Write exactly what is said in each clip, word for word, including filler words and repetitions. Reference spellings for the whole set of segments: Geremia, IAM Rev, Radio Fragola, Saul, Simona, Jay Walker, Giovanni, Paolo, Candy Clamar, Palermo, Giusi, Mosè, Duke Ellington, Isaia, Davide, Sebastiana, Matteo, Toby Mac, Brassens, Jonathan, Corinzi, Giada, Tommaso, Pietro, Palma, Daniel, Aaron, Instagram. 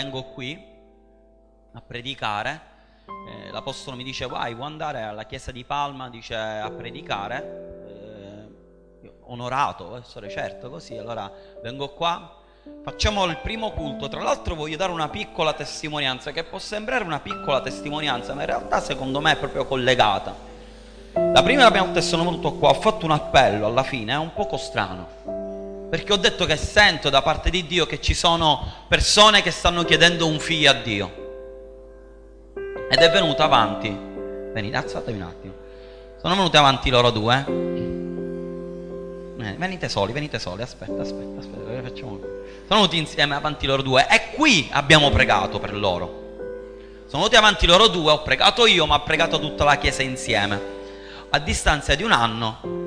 vengo qui a predicare, eh, l'apostolo mi dice vai, vuoi andare alla chiesa di Palma, dice, a predicare, eh, onorato, eh, sono certo così, allora vengo qua, facciamo il primo culto. Tra l'altro voglio dare una piccola testimonianza che può sembrare una piccola testimonianza, ma in realtà secondo me è proprio collegata. La prima volta che sono venuto qua ho fatto un appello, alla fine è un poco strano, perché ho detto che sento da parte di Dio che ci sono persone che stanno chiedendo un figlio a Dio, ed è venuto avanti, venite, alzatevi un attimo, sono venuti avanti loro due, eh, venite soli, venite soli, aspetta, aspetta, aspetta, facciamo. Sono venuti insieme avanti loro due e qui abbiamo pregato per loro. Sono venuti avanti loro due, ho pregato io, ma ha pregato tutta la chiesa insieme. A distanza di un anno.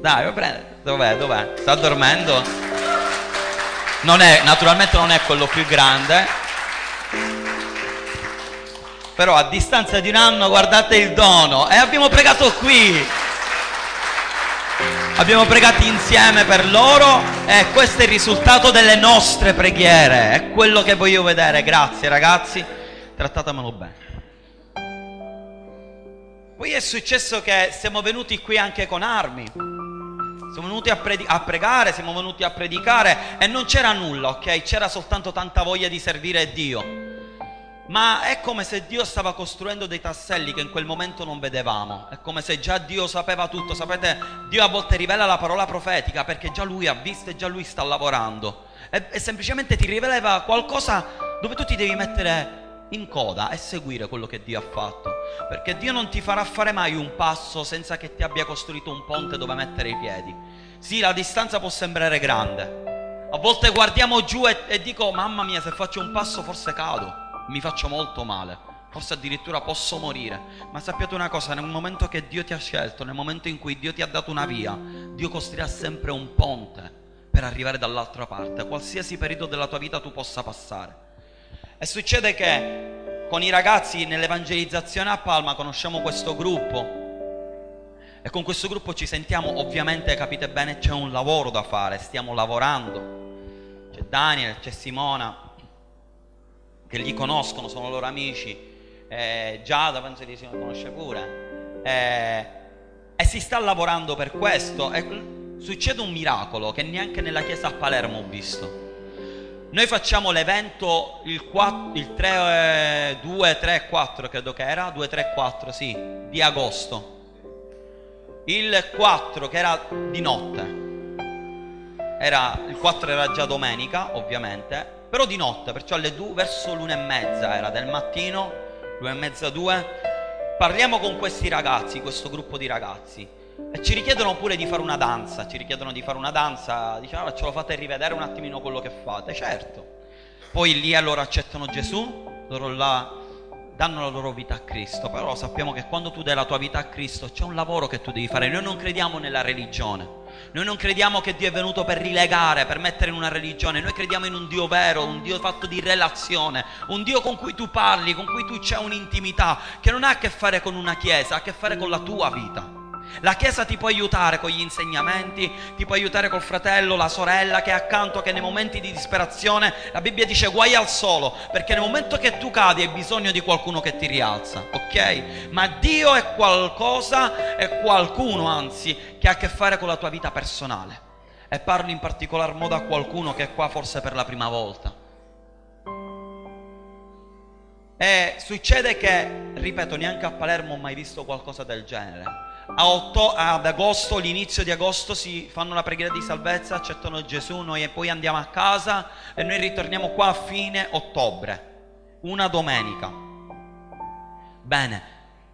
Dai, dov'è, dov'è? Sta dormendo? Non è, naturalmente non è quello più grande. Però a distanza di un anno, guardate il dono. E abbiamo pregato qui. Abbiamo pregato insieme per loro e questo è il risultato delle nostre preghiere, è quello che voglio vedere. Grazie ragazzi, trattatemelo bene. Poi è successo che siamo venuti qui anche con armi, siamo venuti a, predi- a pregare, siamo venuti a predicare e non c'era nulla, ok? C'era soltanto tanta voglia di servire Dio, ma è come se Dio stava costruendo dei tasselli che in quel momento non vedevamo, è come se già Dio sapeva tutto. Sapete, Dio a volte rivela la parola profetica perché già Lui ha visto e già Lui sta lavorando e, e semplicemente ti rivelava qualcosa dove tu ti devi mettere in coda e seguire quello che Dio ha fatto, perché Dio non ti farà fare mai un passo senza che ti abbia costruito un ponte dove mettere i piedi. Sì, la distanza può sembrare grande, a volte guardiamo giù e, e dico mamma mia, se faccio un passo forse cado, mi faccio molto male, forse addirittura posso morire. Ma sappiate una cosa, nel momento che Dio ti ha scelto, nel momento in cui Dio ti ha dato una via, Dio costruirà sempre un ponte per arrivare dall'altra parte, qualsiasi periodo della tua vita tu possa passare. E succede che con i ragazzi nell'evangelizzazione a Palma conosciamo questo gruppo e con questo gruppo ci sentiamo, ovviamente capite bene, c'è un lavoro da fare, stiamo lavorando, c'è Daniel, c'è Simona che li conoscono, sono loro amici, eh, Giada, penso che si conosce pure, eh, e si sta lavorando per questo, e succede un miracolo che neanche nella chiesa a Palermo ho visto. Noi facciamo l'evento il, quattro, il tre, due, tre, quattro, credo che era, due, tre, quattro, sì, di agosto, il quattro che era di notte, era, il quattro era già domenica, ovviamente, però di notte, perciò alle due, verso l'una e mezza era del mattino, l'una e mezza, due, parliamo con questi ragazzi, questo gruppo di ragazzi, e ci richiedono pure di fare una danza, ci richiedono di fare una danza, diciamo, allora ce lo fate rivedere un attimino quello che fate, certo. Poi lì allora accettano Gesù, loro là danno la loro vita a Cristo, però sappiamo che quando tu dai la tua vita a Cristo c'è un lavoro che tu devi fare. Noi non crediamo nella religione. Noi non crediamo che Dio è venuto per rilegare, per mettere in una religione. Noi crediamo in un Dio vero, un Dio fatto di relazione, un Dio con cui tu parli, con cui tu c'è un'intimità che non ha a che fare con una chiesa, ha a che fare con la tua vita. La chiesa ti può aiutare con gli insegnamenti, ti può aiutare col fratello, la sorella che è accanto, che nei momenti di disperazione, la Bibbia dice guai al solo, perché nel momento che tu cadi hai bisogno di qualcuno che ti rialza, ok? Ma Dio è qualcosa, è qualcuno anzi, che ha a che fare con la tua vita personale. E parlo in particolar modo a qualcuno che è qua forse per la prima volta. E succede che, ripeto, neanche a Palermo ho mai visto qualcosa del genere. A otto, ad agosto, l'inizio di agosto, si fanno la preghiera di salvezza, accettano Gesù, noi e poi andiamo a casa e noi ritorniamo qua a fine ottobre, una domenica. Bene,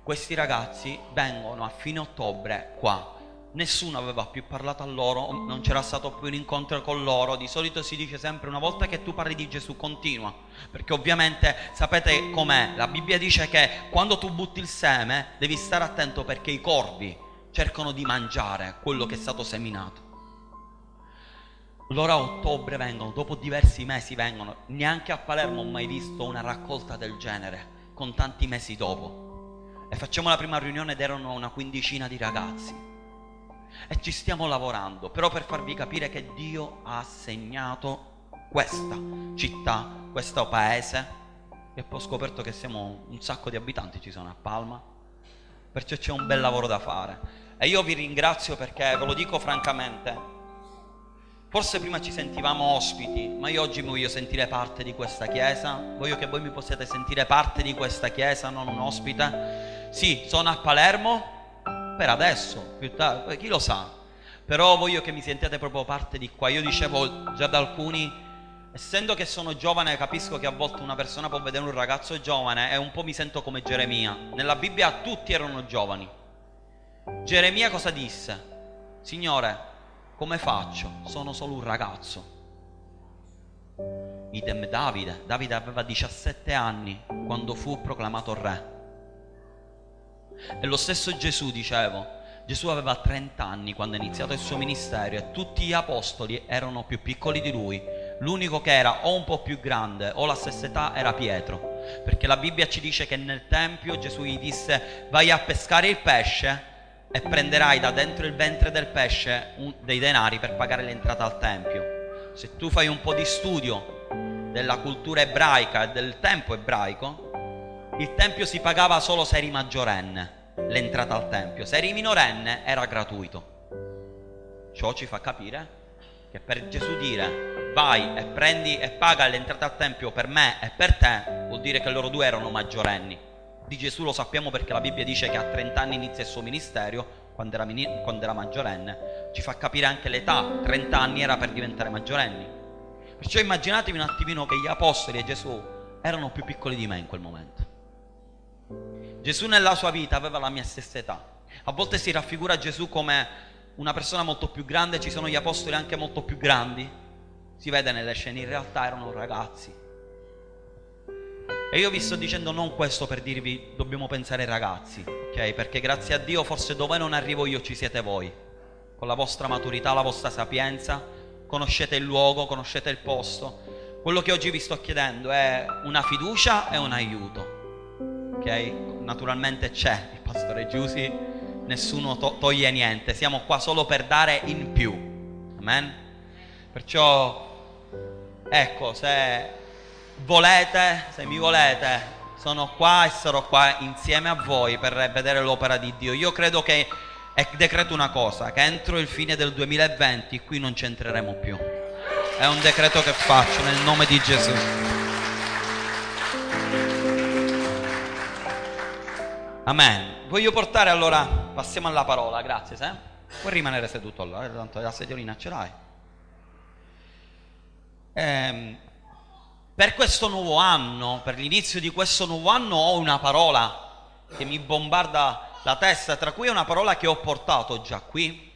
questi ragazzi vengono a fine ottobre qua. Nessuno aveva più parlato a loro, non c'era stato più un incontro con loro. Di solito si dice sempre una volta che tu parli di Gesù continua, perché ovviamente sapete com'è, la Bibbia dice che quando tu butti il seme devi stare attento perché i corvi cercano di mangiare quello che è stato seminato. Loro a ottobre vengono, dopo diversi mesi vengono, neanche a Palermo ho mai visto una raccolta del genere con tanti mesi dopo, e facciamo la prima riunione ed erano una quindicina di ragazzi. E ci stiamo lavorando, però per farvi capire che Dio ha assegnato questa città questo paese, e poi ho scoperto che siamo un sacco di abitanti, ci sono a Palma, perciò c'è un bel lavoro da fare. E io vi ringrazio, perché ve lo dico francamente, forse prima ci sentivamo ospiti, ma io oggi mi voglio sentire parte di questa chiesa, voglio che voi mi possiate sentire parte di questa chiesa, non un ospite. Sì, sono a Palermo per adesso, più tardi, chi lo sa, però voglio che mi sentiate proprio parte di qua. Io dicevo già ad alcuni, essendo che sono giovane, capisco che a volte una persona può vedere un ragazzo giovane e un po' mi sento come Geremia. Nella Bibbia tutti erano giovani. Geremia cosa disse? Signore, come faccio? Sono solo un ragazzo. Idem Davide. Davide aveva diciassette anni quando fu proclamato re. E lo stesso Gesù, dicevo, Gesù aveva trenta anni quando è iniziato il suo ministero e tutti gli apostoli erano più piccoli di lui. L'unico che era o un po' più grande o la stessa età era Pietro, perché la Bibbia ci dice che nel Tempio Gesù gli disse: vai a pescare il pesce e prenderai da dentro il ventre del pesce un, dei denari per pagare l'entrata al Tempio. Se tu fai un po' di studio della cultura ebraica e del tempo ebraico, il Tempio si pagava solo se eri maggiorenne, l'entrata al Tempio, se eri minorenne era gratuito. Ciò ci fa capire che per Gesù dire vai e prendi e paga l'entrata al Tempio per me e per te, vuol dire che loro due erano maggiorenni. Di Gesù lo sappiamo perché la Bibbia dice che a trenta anni inizia il suo ministero, quando era, mini- quando era maggiorenne. Ci fa capire anche l'età, trenta anni era per diventare maggiorenni. Perciò immaginatevi un attimino che gli apostoli e Gesù erano più piccoli di me in quel momento. Gesù nella sua vita aveva la mia stessa età. A volte si raffigura Gesù come una persona molto più grande, ci sono gli apostoli anche molto più grandi. Si vede nelle scene, in realtà erano ragazzi. E io vi sto dicendo non questo per dirvi dobbiamo pensare ai ragazzi, ok? Perché grazie a Dio forse dove non arrivo io ci siete voi, con la vostra maturità, la vostra sapienza, conoscete il luogo, conoscete il posto. Quello che oggi vi sto chiedendo è una fiducia e un aiuto, ok? Naturalmente c'è il pastore Giusi, nessuno to- toglie niente, siamo qua solo per dare in più, amen? Perciò, ecco, se volete, se mi volete, sono qua e sarò qua insieme a voi per vedere l'opera di Dio. Io credo che, e decreto una cosa, che entro il fine del duemilaventi qui non c'entreremo più. È un decreto che faccio nel nome di Gesù. Amen. Voglio portare allora, passiamo alla parola, grazie, se? Puoi rimanere seduto allora, tanto la sediolina ce l'hai. Eh, per questo nuovo anno, per l'inizio di questo nuovo anno ho una parola che mi bombarda la testa, tra cui è una parola che ho portato già qui.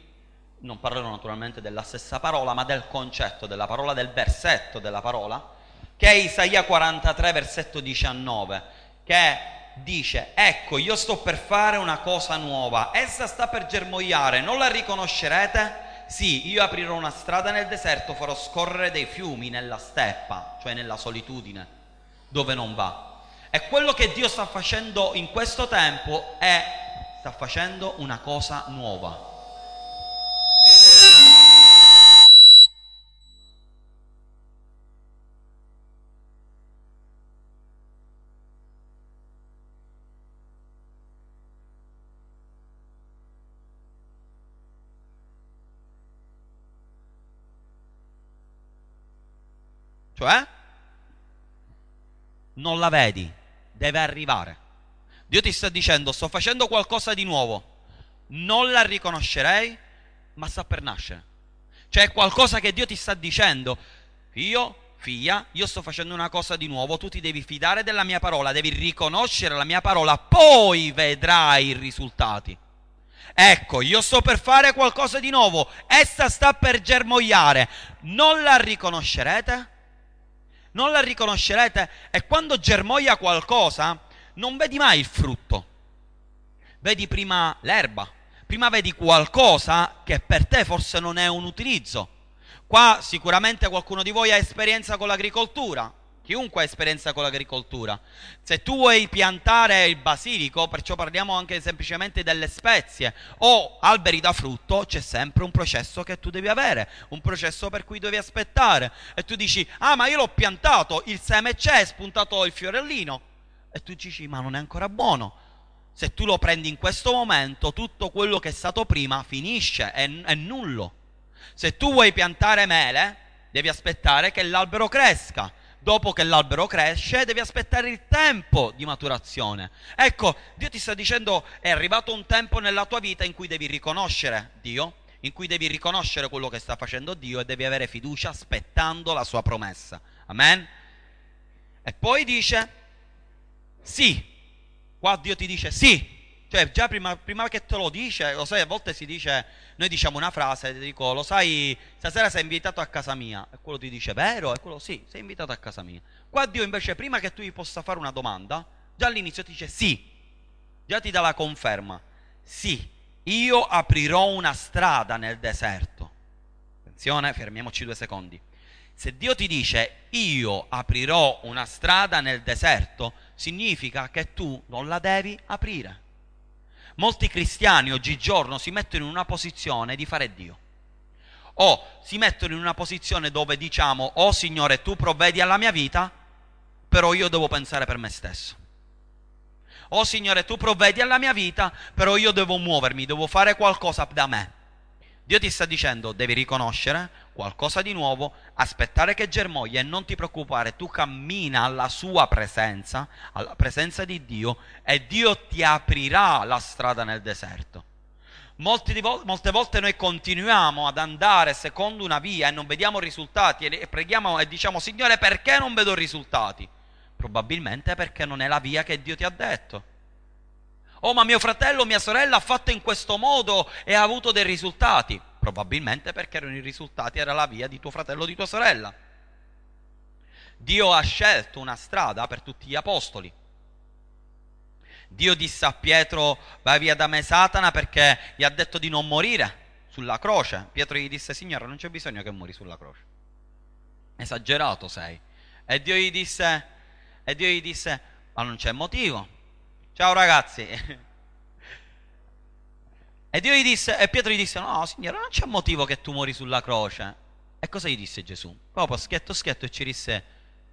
Non parlerò naturalmente della stessa parola, ma del concetto della parola, del versetto della parola, che è Isaia quarantatré versetto diciannove, che dice: ecco, io sto per fare una cosa nuova, essa sta per germogliare, non la riconoscerete? Sì, io aprirò una strada nel deserto, farò scorrere dei fiumi nella steppa, cioè nella solitudine, dove non va. E quello che Dio sta facendo in questo tempo è, sta facendo una cosa nuova. Cioè, non la vedi, deve arrivare. Dio ti sta dicendo: sto facendo qualcosa di nuovo, non la riconoscerei, ma sta per nascere. Cioè è qualcosa che Dio ti sta dicendo: figlio, figlia, io sto facendo una cosa di nuovo, tu ti devi fidare della mia parola, devi riconoscere la mia parola, poi vedrai i risultati. Ecco, io sto per fare qualcosa di nuovo, essa sta per germogliare, non la riconoscerete? Non la riconoscerete? E quando germoglia qualcosa non vedi mai il frutto, vedi prima l'erba, prima vedi qualcosa che per te forse non è un utilizzo. Qua sicuramente qualcuno di voi ha esperienza con l'agricoltura, Chiunque ha esperienza con l'agricoltura. Se tu vuoi piantare il basilico, perciò parliamo anche semplicemente delle spezie o alberi da frutto, c'è sempre un processo che tu devi avere, un processo per cui devi aspettare. E tu dici, ah ma io l'ho piantato, il seme c'è, è spuntato il fiorellino. E tu dici, ma non è ancora buono. Se tu lo prendi in questo momento, tutto quello che è stato prima finisce, è, è nullo. Se tu vuoi piantare mele, devi aspettare che l'albero cresca. Dopo che l'albero cresce devi aspettare il tempo di maturazione. Ecco, Dio ti sta dicendo è arrivato un tempo nella tua vita in cui devi riconoscere Dio, in cui devi riconoscere quello che sta facendo Dio e devi avere fiducia aspettando la sua promessa. Amen? E poi dice sì, qua Dio ti dice sì. Cioè già prima, prima che te lo dice, lo sai, a volte si dice, noi diciamo una frase, ti dico, lo sai, stasera sei invitato a casa mia, e quello ti dice vero, e quello sì, sei invitato a casa mia. Qua Dio invece prima che tu gli possa fare una domanda, già all'inizio ti dice sì, già ti dà la conferma, sì, io aprirò una strada nel deserto. Attenzione, fermiamoci due secondi. Se Dio ti dice io aprirò una strada nel deserto, significa che tu non la devi aprire. Molti cristiani oggigiorno si mettono in una posizione di fare Dio, o si mettono in una posizione dove diciamo, oh Signore tu provvedi alla mia vita, però io devo pensare per me stesso. Oh Signore tu provvedi alla mia vita, però io devo muovermi, devo fare qualcosa da me. Dio ti sta dicendo, devi riconoscere qualcosa di nuovo, aspettare che germoglia e non ti preoccupare, tu cammina alla sua presenza, alla presenza di Dio e Dio ti aprirà la strada nel deserto. Molte, di vo- molte volte noi continuiamo ad andare secondo una via e non vediamo risultati e preghiamo e diciamo, Signore perché non vedo risultati? Probabilmente perché non è la via che Dio ti ha detto. Oh ma mio fratello, mia sorella ha fatto in questo modo e ha avuto dei risultati. Probabilmente perché erano i risultati, era la via di tuo fratello o di tua sorella. Dio ha scelto una strada per tutti gli apostoli. Dio disse a Pietro, vai via da me Satana, perché gli ha detto di non morire sulla croce. Pietro gli disse, Signore non c'è bisogno che muori sulla croce. Esagerato sei. E Dio gli disse, e Dio gli disse ma non c'è motivo. Ciao ragazzi. E Dio gli disse, e Pietro gli disse, no Signore non c'è motivo che tu muori sulla croce. E cosa gli disse Gesù? Proprio schietto schietto e ci disse,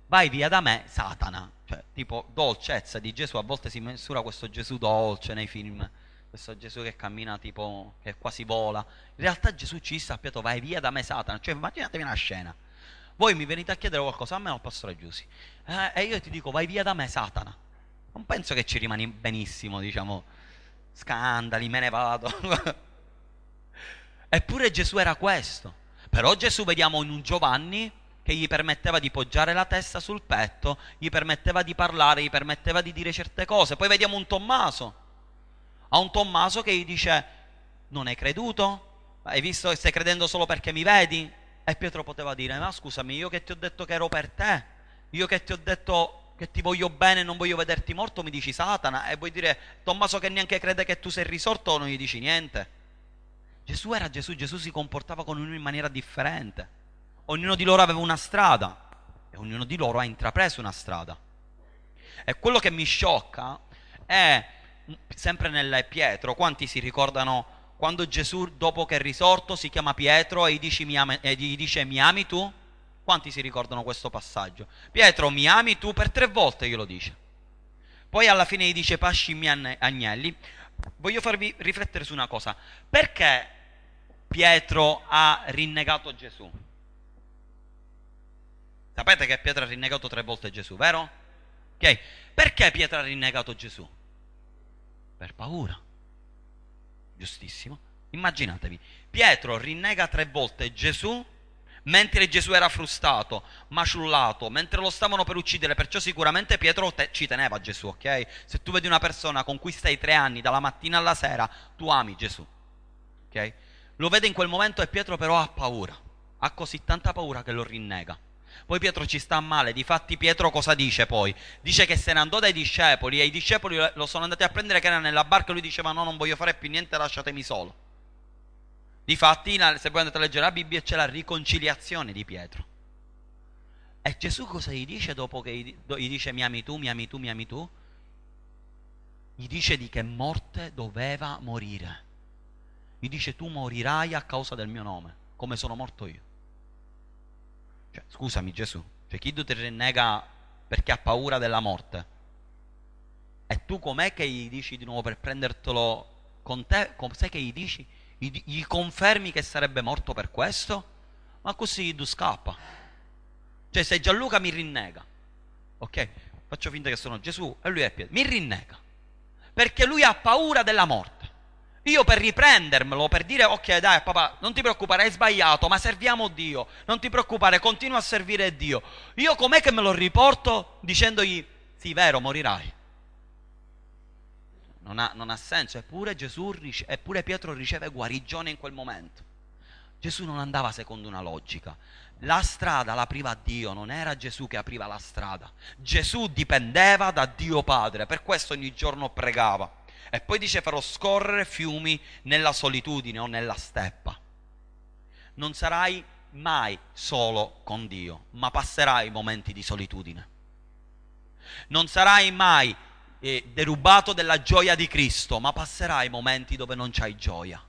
vai via da me Satana. Cioè tipo dolcezza di Gesù, a volte si misura questo Gesù dolce nei film, questo Gesù che cammina tipo, che quasi vola. In realtà Gesù ci disse a Pietro, vai via da me Satana. Cioè immaginatevi una scena, voi mi venite a chiedere qualcosa a me o al pastore Giusi, eh, e io ti dico vai via da me Satana. Non penso che ci rimani benissimo, diciamo, scandali, me ne vado. Eppure Gesù era questo. Però Gesù vediamo in un Giovanni che gli permetteva di poggiare la testa sul petto, gli permetteva di parlare, gli permetteva di dire certe cose. Poi vediamo un Tommaso, a un Tommaso che gli dice, non hai creduto? Hai visto che stai credendo solo perché mi vedi? E Pietro poteva dire, ma scusami, io che ti ho detto che ero per te, io che ti ho detto che ti voglio bene e non voglio vederti morto, mi dici Satana, e vuoi dire Tommaso che neanche crede che tu sei risorto, non gli dici niente. Gesù era Gesù, Gesù si comportava con ognuno in maniera differente. Ognuno di loro aveva una strada e ognuno di loro ha intrapreso una strada. E quello che mi sciocca è, sempre nel Pietro, quanti si ricordano quando Gesù dopo che è risorto si chiama Pietro e gli dice mi ami, e gli dice mi ami tu? Quanti si ricordano questo passaggio? Pietro, mi ami tu? Per tre volte glielo dice. Poi alla fine gli dice, pasci i miei agnelli. Voglio farvi riflettere su una cosa. Perché Pietro ha rinnegato Gesù? Sapete che Pietro ha rinnegato tre volte Gesù, vero? Ok. Perché Pietro ha rinnegato Gesù? Per paura. Giustissimo. Immaginatevi. Pietro rinnega tre volte Gesù, mentre Gesù era frustato, maciullato, mentre lo stavano per uccidere, perciò sicuramente Pietro te- ci teneva a Gesù, ok? Se tu vedi una persona con cui stai tre anni, dalla mattina alla sera, tu ami Gesù, ok? Lo vede in quel momento e Pietro però ha paura, ha così tanta paura che lo rinnega. Poi Pietro ci sta male, difatti Pietro cosa dice poi? Dice che se ne andò dai discepoli e i discepoli lo sono andati a prendere che era nella barca e lui diceva no, non voglio fare più niente, lasciatemi solo. Difatti, se voi andate a leggere la Bibbia, c'è la riconciliazione di Pietro. E Gesù cosa gli dice dopo che gli dice mi ami tu, mi ami tu, mi ami tu? Gli dice di che morte doveva morire. Gli dice tu morirai a causa del mio nome, come sono morto io. Cioè, scusami Gesù, cioè chi ti rinnega perché ha paura della morte? E tu com'è che gli dici di nuovo per prendertelo con te? Cos'è che gli dici? Gli, gli confermi che sarebbe morto per questo? Ma così tu scappa. Cioè se Gianluca mi rinnega, ok? Faccio finta che sono Gesù e lui è Pietro. Mi rinnega perché lui ha paura della morte. Io per riprendermelo, per dire ok dai papà, non ti preoccupare, hai sbagliato, ma serviamo Dio, non ti preoccupare, continua a servire Dio. Io com'è che me lo riporto dicendogli sì, vero, morirai? Non ha, non ha senso. Eppure Gesù, eppure Pietro riceve guarigione in quel momento. Gesù non andava secondo una logica. La strada l'apriva Dio, non era Gesù che apriva la strada. Gesù dipendeva da Dio Padre, per questo ogni giorno pregava. E poi dice farò scorrere fiumi nella solitudine o nella steppa. Non sarai mai solo con Dio, ma passerai momenti di solitudine. Non sarai mai eh, derubato della gioia di Cristo, ma passerai momenti dove non c'hai gioia.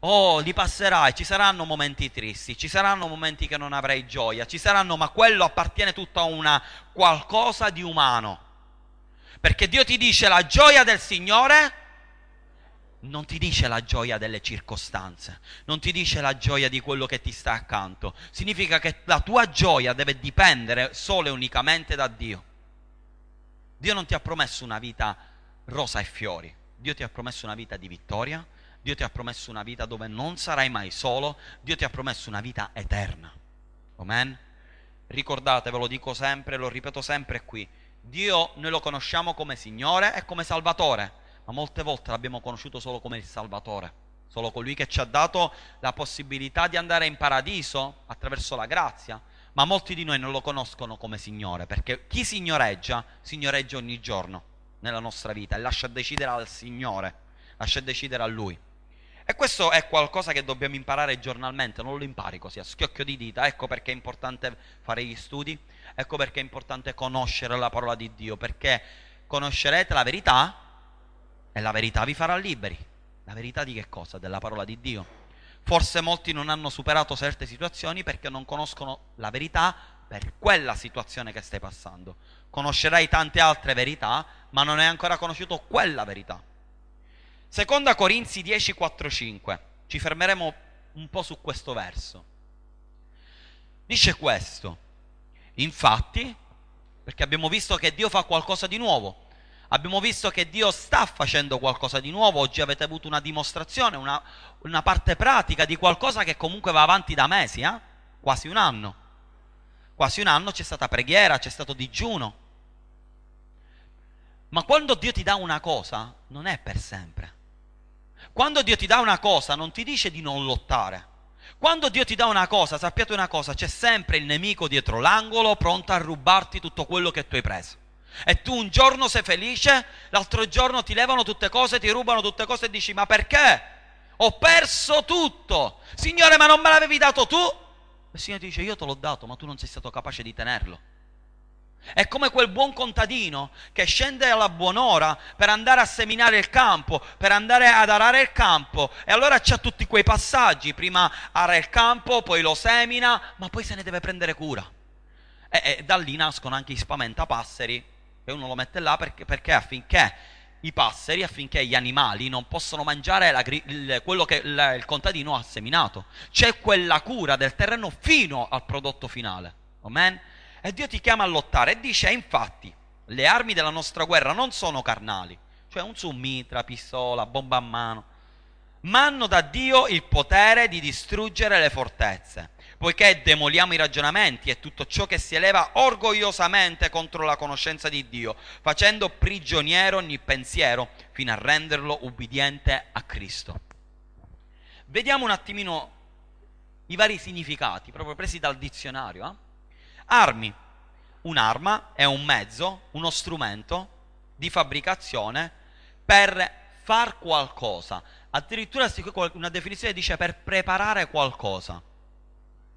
Oh, li passerai, ci saranno momenti tristi, ci saranno momenti che non avrai gioia, ci saranno, ma quello appartiene tutto a una qualcosa di umano. Perché Dio ti dice la gioia del Signore, non ti dice la gioia delle circostanze, non ti dice la gioia di quello che ti sta accanto. Significa che la tua gioia deve dipendere solo e unicamente da Dio. Dio non ti ha promesso una vita rosa e fiori, Dio ti ha promesso una vita di vittoria, Dio ti ha promesso una vita dove non sarai mai solo, Dio ti ha promesso una vita eterna. Amen? Ricordate, ve lo dico sempre, lo ripeto sempre qui, Dio noi lo conosciamo come Signore e come Salvatore, ma molte volte l'abbiamo conosciuto solo come il Salvatore, solo colui che ci ha dato la possibilità di andare in paradiso attraverso la grazia, ma molti di noi non lo conoscono come Signore, perché chi signoreggia, signoreggia ogni giorno nella nostra vita e lascia decidere al Signore, lascia decidere a Lui. E questo è qualcosa che dobbiamo imparare giornalmente, non lo impari così a schiocchio di dita. Ecco perché è importante fare gli studi, ecco perché è importante conoscere la parola di Dio, perché conoscerete la verità e la verità vi farà liberi. La verità di che cosa? Della parola di Dio. Forse molti non hanno superato certe situazioni perché non conoscono la verità per quella situazione che stai passando. Conoscerai tante altre verità, ma non hai ancora conosciuto quella verità. Seconda Corinzi dieci, quattro, cinque, ci fermeremo un po' su questo verso. Dice questo, infatti, perché abbiamo visto che Dio fa qualcosa di nuovo, abbiamo visto che Dio sta facendo qualcosa di nuovo, oggi avete avuto una dimostrazione, una, una parte pratica di qualcosa che comunque va avanti da mesi, eh? quasi un anno, quasi un anno c'è stata preghiera, c'è stato digiuno, ma quando Dio ti dà una cosa non è per sempre. Quando Dio ti dà una cosa non ti dice di non lottare. Quando Dio ti dà una cosa, sappiate una cosa, c'è sempre il nemico dietro l'angolo pronto a rubarti tutto quello che tu hai preso. E tu un giorno sei felice, l'altro giorno ti levano tutte cose, ti rubano tutte cose e dici ma perché? Ho perso tutto. Signore, ma non me l'avevi dato tu? Il Signore ti dice io te l'ho dato, ma tu non sei stato capace di tenerlo. È come quel buon contadino che scende alla buon'ora per andare a seminare il campo, per andare ad arare il campo, e allora c'ha tutti quei passaggi, prima ara il campo, poi lo semina, ma poi se ne deve prendere cura. E, e da lì nascono anche i spaventapasseri, e uno lo mette là perché, perché affinché i passeri, affinché gli animali non possano mangiare la, il, quello che il, il contadino ha seminato. C'è quella cura del terreno fino al prodotto finale. Amen? E Dio ti chiama a lottare e dice, infatti, le armi della nostra guerra non sono carnali, cioè un su mitra, pistola, bomba a mano, ma hanno da Dio il potere di distruggere le fortezze, poiché demoliamo i ragionamenti e tutto ciò che si eleva orgogliosamente contro la conoscenza di Dio, facendo prigioniero ogni pensiero fino a renderlo ubbidiente a Cristo. Vediamo un attimino i vari significati, proprio presi dal dizionario, eh? Armi. Un'arma è un mezzo, uno strumento di fabbricazione per far qualcosa. Addirittura una definizione dice per preparare qualcosa.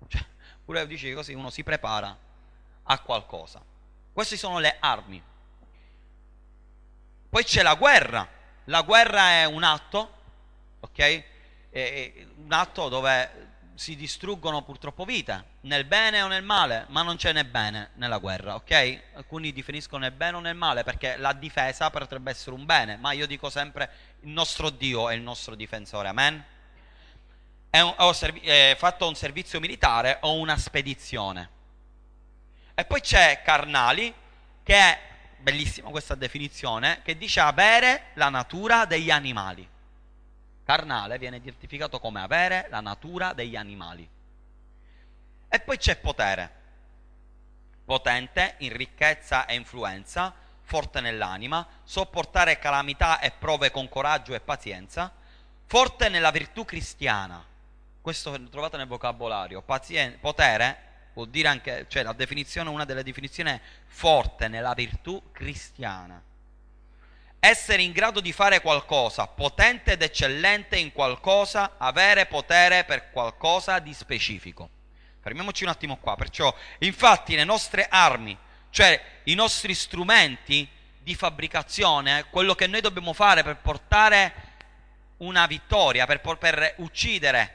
Cioè, pure dice così, uno si prepara a qualcosa. Queste sono le armi. Poi c'è la guerra. La guerra è un atto, ok? È un atto dove si distruggono purtroppo vite, nel bene o nel male, ma non c'è né bene nella guerra, ok? Alcuni definiscono nel bene o nel male, perché la difesa potrebbe essere un bene, ma io dico sempre il nostro Dio è il nostro difensore, amen? È un, ho servi- è fatto un servizio militare o una spedizione. E poi c'è carnali, che è bellissima questa definizione, che dice avere la natura degli animali. Carnale viene identificato come avere la natura degli animali. E poi c'è potere, potente in ricchezza e influenza, forte nell'anima, sopportare calamità e prove con coraggio e pazienza, forte nella virtù cristiana. Questo lo trovate nel vocabolario. Pazien- potere vuol dire anche, cioè la definizione, una delle definizioni è forte nella virtù cristiana. Essere in grado di fare qualcosa, potente ed eccellente in qualcosa, avere potere per qualcosa di specifico. Fermiamoci un attimo qua. Perciò, infatti, le nostre armi, cioè i nostri strumenti di fabbricazione, quello che noi dobbiamo fare per portare una vittoria, per, per uccidere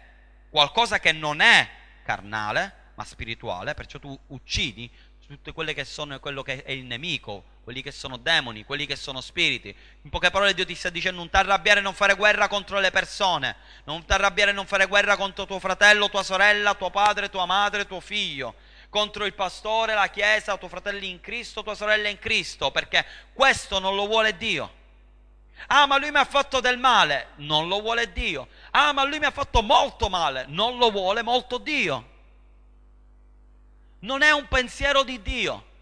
qualcosa che non è carnale, ma spirituale, perciò tu uccidi tutte quelle che sono quello che è il nemico, quelli che sono demoni, quelli che sono spiriti. In poche parole Dio ti sta dicendo: non t'arrabbiare e non fare guerra contro le persone, non t'arrabbiare e non fare guerra contro tuo fratello, tua sorella, tuo padre, tua madre, tuo figlio, contro il pastore, la chiesa, tuo fratello in Cristo, tua sorella in Cristo, perché questo non lo vuole Dio. Ah, ma lui mi ha fatto del male, non lo vuole Dio. Ah, ma lui mi ha fatto molto male, non lo vuole molto Dio. Non è un pensiero di Dio.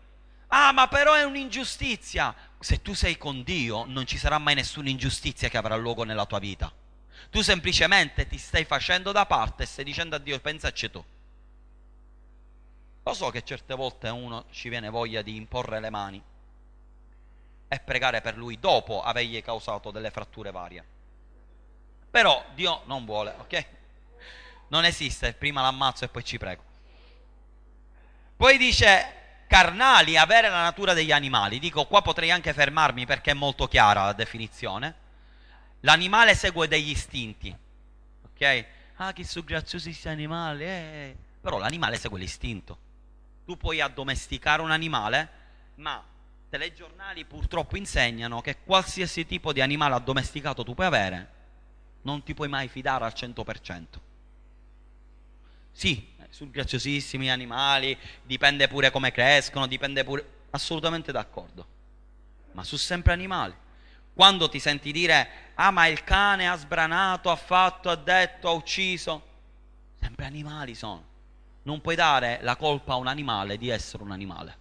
Ah, ma però è un'ingiustizia. Se tu sei con Dio, non ci sarà mai nessuna ingiustizia che avrà luogo nella tua vita. Tu semplicemente ti stai facendo da parte e stai dicendo a Dio: pensaci tu. Lo so che certe volte uno ci viene voglia di imporre le mani e pregare per lui dopo avergli causato delle fratture varie. Però Dio non vuole, ok? Non esiste, prima l'ammazzo e poi ci prego. Poi dice... carnali, avere la natura degli animali. Dico, qua potrei anche fermarmi perché è molto chiara la definizione. L'animale segue degli istinti, ok? Ah, che sono graziosi questi animali, eh. Però l'animale segue l'istinto. Tu puoi addomesticare un animale, ma telegiornali purtroppo insegnano che qualsiasi tipo di animale addomesticato tu puoi avere, non ti puoi mai fidare al cento per cento. Sì, sono graziosissimi animali, dipende pure come crescono, dipende pure... assolutamente d'accordo, ma sono sempre animali. Quando ti senti dire: ah, ma il cane ha sbranato, ha fatto, ha detto, ha ucciso, sempre animali sono. Non puoi dare la colpa a un animale di essere un animale,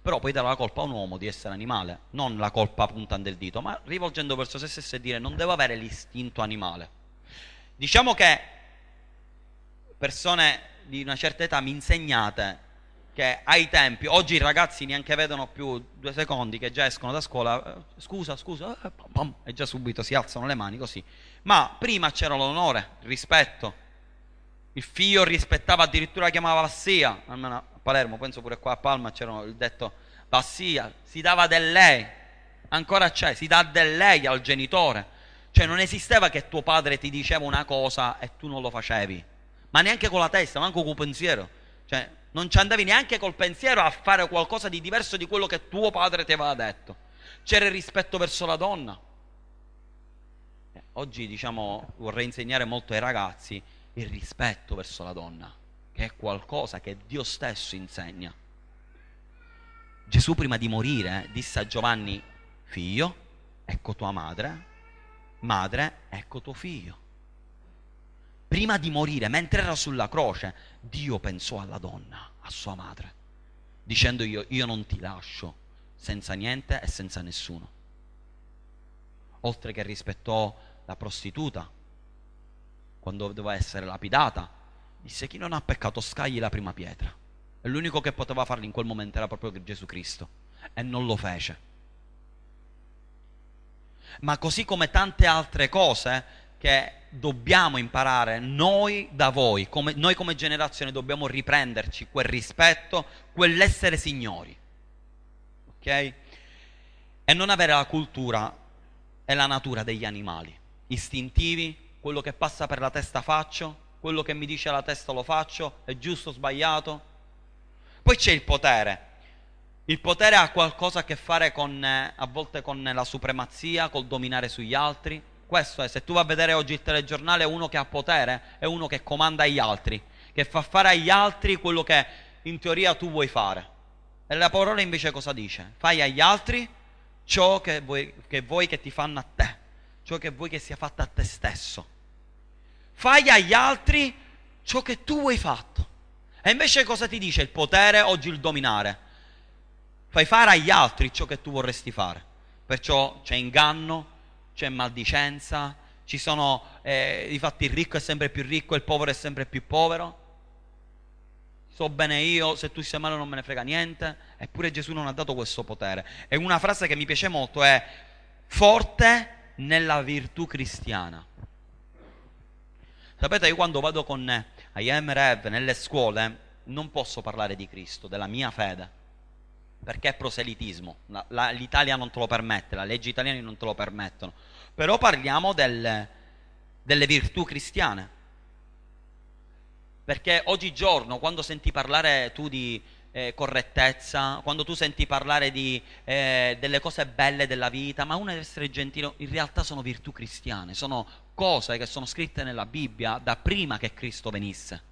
però puoi dare la colpa a un uomo di essere animale, non la colpa puntando il dito, ma rivolgendo verso se stesso e dire: non devo avere l'istinto animale. Diciamo che persone di una certa età mi insegnate che ai tempi, oggi i ragazzi neanche vedono più due secondi che già escono da scuola, scusa, scusa, e già subito si alzano le mani così, ma prima c'era l'onore, il rispetto, il figlio rispettava, addirittura chiamava vassia, almeno a Palermo, penso pure qua a Palma c'era il detto vassia, si dava del lei, ancora c'è, si dà del lei al genitore, cioè non esisteva che tuo padre ti diceva una cosa e tu non lo facevi, ma neanche con la testa, manco col pensiero, cioè non ci andavi neanche col pensiero a fare qualcosa di diverso di quello che tuo padre ti aveva detto. C'era il rispetto verso la donna. Eh, oggi diciamo vorrei insegnare molto ai ragazzi il rispetto verso la donna, che è qualcosa che Dio stesso insegna. Gesù prima di morire eh, disse a Giovanni: figlio, ecco tua madre, madre, ecco tuo figlio. Prima di morire, mentre era sulla croce, Dio pensò alla donna, a sua madre, dicendo: io, io non ti lascio senza niente e senza nessuno. Oltre che rispettò la prostituta, quando doveva essere lapidata, disse: chi non ha peccato scagli la prima pietra. E l'unico che poteva farlo in quel momento era proprio Gesù Cristo, e non lo fece. Ma così come tante altre cose che dobbiamo imparare noi da voi, come, noi come generazione dobbiamo riprenderci quel rispetto, quell'essere signori, ok? E non avere la cultura e la natura degli animali, istintivi, quello che passa per la testa faccio, quello che mi dice la testa lo faccio, è giusto o sbagliato. Poi c'è il potere. Il potere ha qualcosa a che fare con, a volte con la supremazia, col dominare sugli altri. Questo è, se tu vai a vedere oggi il telegiornale, uno che ha potere è uno che comanda agli altri, che fa fare agli altri quello che in teoria tu vuoi fare. E la parola invece cosa dice? Fai agli altri ciò che vuoi che, vuoi che ti fanno a te, ciò che vuoi che sia fatto a te stesso. Fai agli altri ciò che tu vuoi fatto. E invece cosa ti dice il potere oggi, il dominare? Fai fare agli altri ciò che tu vorresti fare. Perciò c'è inganno, c'è maldicenza, ci sono eh, infatti il ricco è sempre più ricco e il povero è sempre più povero. So bene io, se tu sei male non me ne frega niente. Eppure Gesù non ha dato questo potere. E una frase che mi piace molto è: forte nella virtù cristiana. Sapete, io quando vado con I A M Rev nelle scuole non posso parlare di Cristo, della mia fede, perché è proselitismo. La, la, L'Italia non te lo permette, le leggi italiane non te lo permettono. Però parliamo del, delle virtù cristiane. Perché oggigiorno, quando senti parlare tu di eh, correttezza, quando tu senti parlare di, eh, delle cose belle della vita, ma uno deve essere gentile, in realtà sono virtù cristiane, sono cose che sono scritte nella Bibbia da prima che Cristo venisse.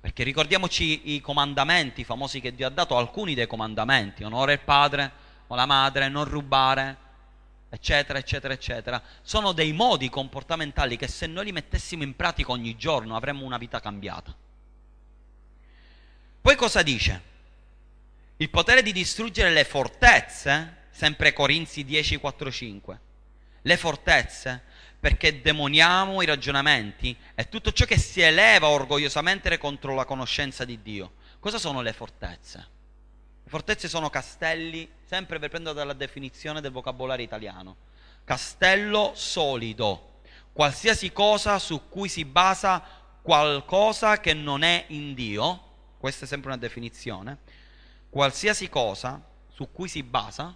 Perché ricordiamoci i comandamenti famosi che Dio ha dato, alcuni dei comandamenti: onora il padre o la madre, non rubare, eccetera eccetera eccetera. Sono dei modi comportamentali che, se noi li mettessimo in pratica ogni giorno, avremmo una vita cambiata. Poi cosa dice? Il potere di distruggere le fortezze, sempre Corinzi dieci quattro cinque. Le fortezze, perché demoniamo i ragionamenti e tutto ciò che si eleva orgogliosamente contro la conoscenza di Dio. Cosa sono le fortezze? Le fortezze sono castelli, sempre per prendere dalla definizione del vocabolario italiano. Castello solido, qualsiasi cosa su cui si basa qualcosa che non è in Dio. Questa è sempre una definizione. Qualsiasi cosa su cui si basa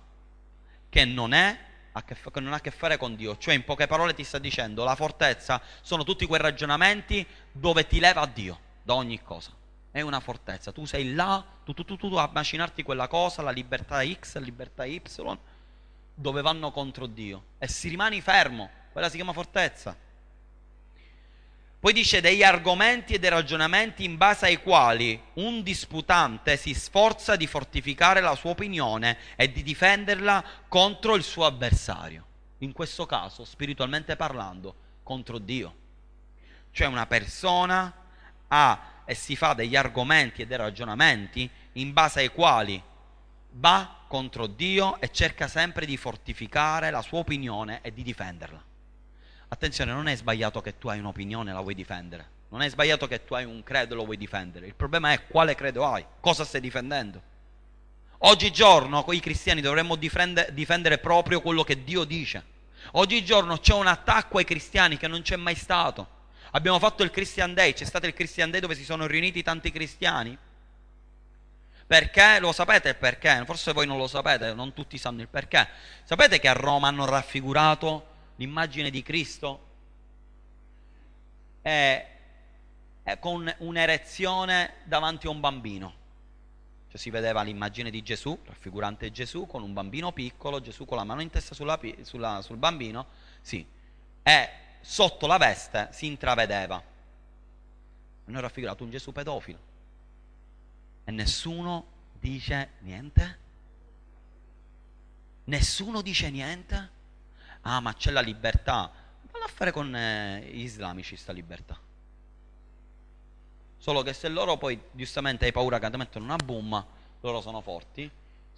che non è che non ha a che fare con Dio. Cioè, in poche parole ti sta dicendo: la fortezza sono tutti quei ragionamenti dove ti leva Dio da ogni cosa. È una fortezza, tu sei là tu, tu, tu, tu, a macinarti quella cosa, la libertà X, la libertà Y, dove vanno contro Dio, e si rimani fermo. Quella si chiama fortezza. Poi dice: degli argomenti e dei ragionamenti in base ai quali un disputante si sforza di fortificare la sua opinione e di difenderla contro il suo avversario. In questo caso, spiritualmente parlando, contro Dio. Cioè, una persona ha e si fa degli argomenti e dei ragionamenti in base ai quali va contro Dio e cerca sempre di fortificare la sua opinione e di difenderla. Attenzione, non è sbagliato che tu hai un'opinione e la vuoi difendere. Non è sbagliato che tu hai un credo e lo vuoi difendere. Il problema è quale credo hai, cosa stai difendendo. Oggigiorno noi cristiani dovremmo difende, difendere proprio quello che Dio dice. Oggigiorno c'è un attacco ai cristiani che non c'è mai stato. Abbiamo fatto il Christian Day, c'è stato il Christian Day dove si sono riuniti tanti cristiani. Perché? Lo sapete il perché? Forse voi non lo sapete, non tutti sanno il perché. Sapete che a Roma hanno raffigurato l'immagine di Cristo è, è con un'erezione davanti a un bambino. Cioè, si vedeva l'immagine di Gesù, raffigurante Gesù, con un bambino piccolo, Gesù con la mano in testa sulla, sulla, sul bambino, sì, e sotto la veste si intravedeva. Hanno raffigurato un Gesù pedofilo. E nessuno dice niente? Nessuno dice niente? Ah, ma c'è la libertà. Vanno a fare con eh, gli islamici sta libertà. Solo che se loro poi, giustamente, hai paura che ti mettono una bomba, loro sono forti.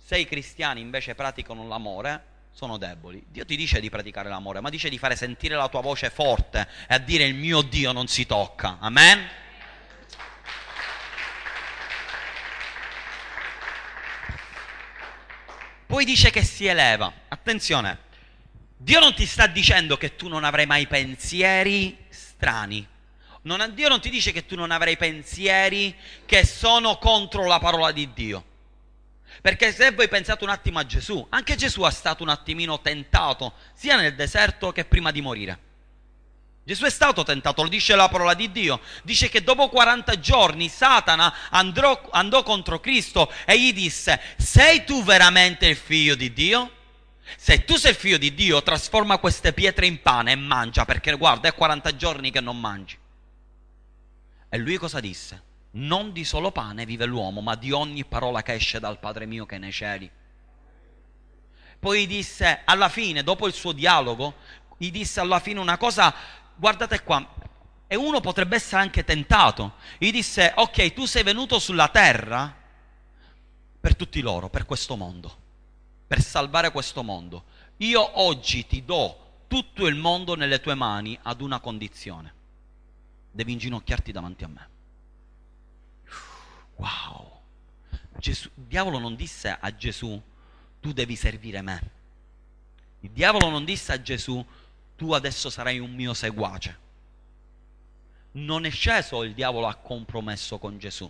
Se i cristiani invece praticano l'amore, sono deboli. Dio ti dice di praticare l'amore, ma dice di fare sentire la tua voce forte e a dire: il mio Dio non si tocca. Amen? Poi dice che si eleva. Attenzione. Dio non ti sta dicendo che tu non avrai mai pensieri strani. Non, Dio non ti dice che tu non avrai pensieri che sono contro la parola di Dio. Perché se voi pensate un attimo a Gesù, anche Gesù è stato un attimino tentato, sia nel deserto che prima di morire. Gesù è stato tentato, lo dice la parola di Dio. Dice che dopo quaranta giorni Satana andrò, andò contro Cristo e gli disse: sei tu veramente il figlio di Dio? Se tu sei il figlio di Dio, trasforma queste pietre in pane e mangia, perché guarda, è quaranta giorni che non mangi. E lui cosa disse? Non di solo pane vive l'uomo, ma di ogni parola che esce dal Padre mio che è nei cieli. Poi disse, alla fine, dopo il suo dialogo, gli disse alla fine una cosa... Guardate qua, e uno potrebbe essere anche tentato. Gli disse, ok, tu sei venuto sulla terra per tutti loro, per questo mondo, per salvare questo mondo. Io oggi ti do tutto il mondo nelle tue mani ad una condizione. Devi inginocchiarti davanti a me. Wow! Gesù, il diavolo non disse a Gesù, tu devi servire me. Il diavolo non disse a Gesù, tu adesso sarai un mio seguace. Non è sceso il diavolo a compromesso con Gesù.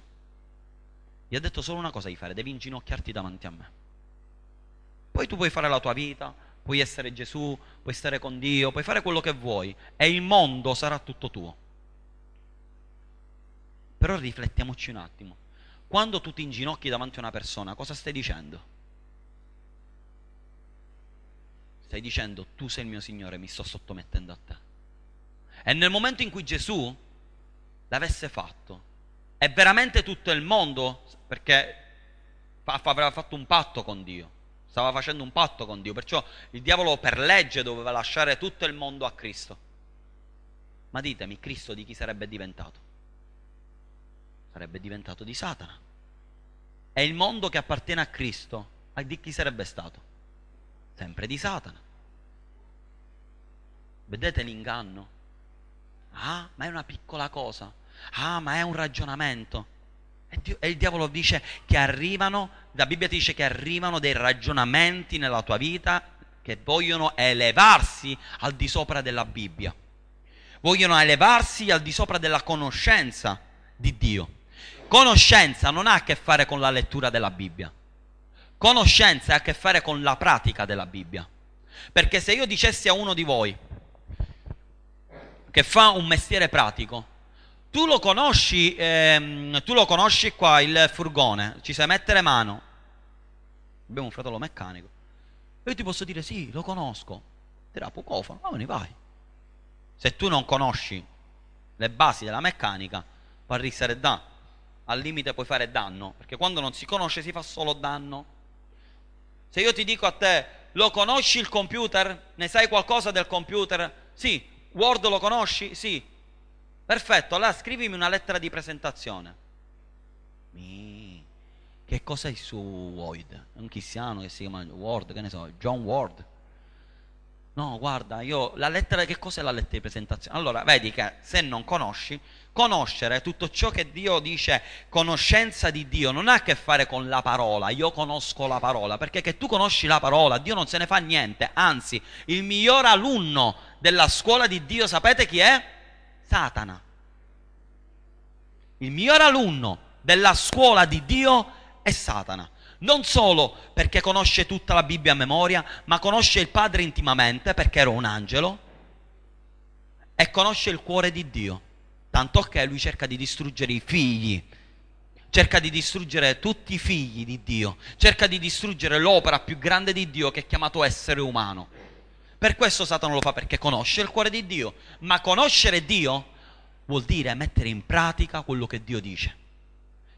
Gli ha detto solo una cosa di fare, devi inginocchiarti davanti a me. Poi tu puoi fare la tua vita, puoi essere Gesù, puoi stare con Dio, puoi fare quello che vuoi e il mondo sarà tutto tuo. Però riflettiamoci un attimo. Quando tu ti inginocchi davanti a una persona, cosa stai dicendo? Stai dicendo, tu sei il mio Signore, mi sto sottomettendo a te. E nel momento in cui Gesù l'avesse fatto, è veramente tutto il mondo, perché aveva fatto un patto con Dio, stava facendo un patto con Dio, perciò il diavolo per legge doveva lasciare tutto il mondo a Cristo. Ma ditemi, Cristo di chi sarebbe diventato? Sarebbe diventato di Satana. E il mondo che appartiene a Cristo, di chi sarebbe stato? Sempre di Satana. Vedete l'inganno? Ah, ma è una piccola cosa. Ah, ma è un ragionamento. E, Dio, e il diavolo dice che arrivano, la Bibbia ti dice che arrivano dei ragionamenti nella tua vita che vogliono elevarsi al di sopra della Bibbia. Vogliono elevarsi al di sopra della conoscenza di Dio. Conoscenza non ha a che fare con la lettura della Bibbia. Conoscenza ha a che fare con la pratica della Bibbia. Perché se io dicessi a uno di voi che fa un mestiere pratico, tu lo conosci, ehm, tu lo conosci qua il furgone, ci sai mettere mano. Abbiamo un fratello meccanico. Io ti posso dire sì, lo conosco. Dirà pocofano, ma ne vai. Se tu non conosci le basi della meccanica, puoi rischiare da, al limite puoi fare danno, perché quando non si conosce si fa solo danno. Se io ti dico a te, lo conosci il computer? Ne sai qualcosa del computer? Sì. Word lo conosci? Sì. Perfetto, allora scrivimi una lettera di presentazione. Mi... Che cos'è il suo Word? È un cristiano che si chiama Word, che ne so, John Word. No, guarda, io la lettera, che cos'è la lettera di presentazione? Allora, vedi che se non conosci, conoscere tutto ciò che Dio dice, conoscenza di Dio, non ha a che fare con la parola, io conosco la parola, perché che tu conosci la parola, Dio non se ne fa niente, anzi, il miglior alunno della scuola di Dio, sapete chi è? Satana. Il miglior alunno della scuola di Dio è Satana. Non solo perché conosce tutta la Bibbia a memoria, ma conosce il Padre intimamente, perché era un angelo, e conosce il cuore di Dio. Tanto che lui cerca di distruggere i figli, cerca di distruggere tutti i figli di Dio, cerca di distruggere l'opera più grande di Dio che è chiamato essere umano. Per questo Satana lo fa, perché conosce il cuore di Dio, ma conoscere Dio vuol dire mettere in pratica quello che Dio dice.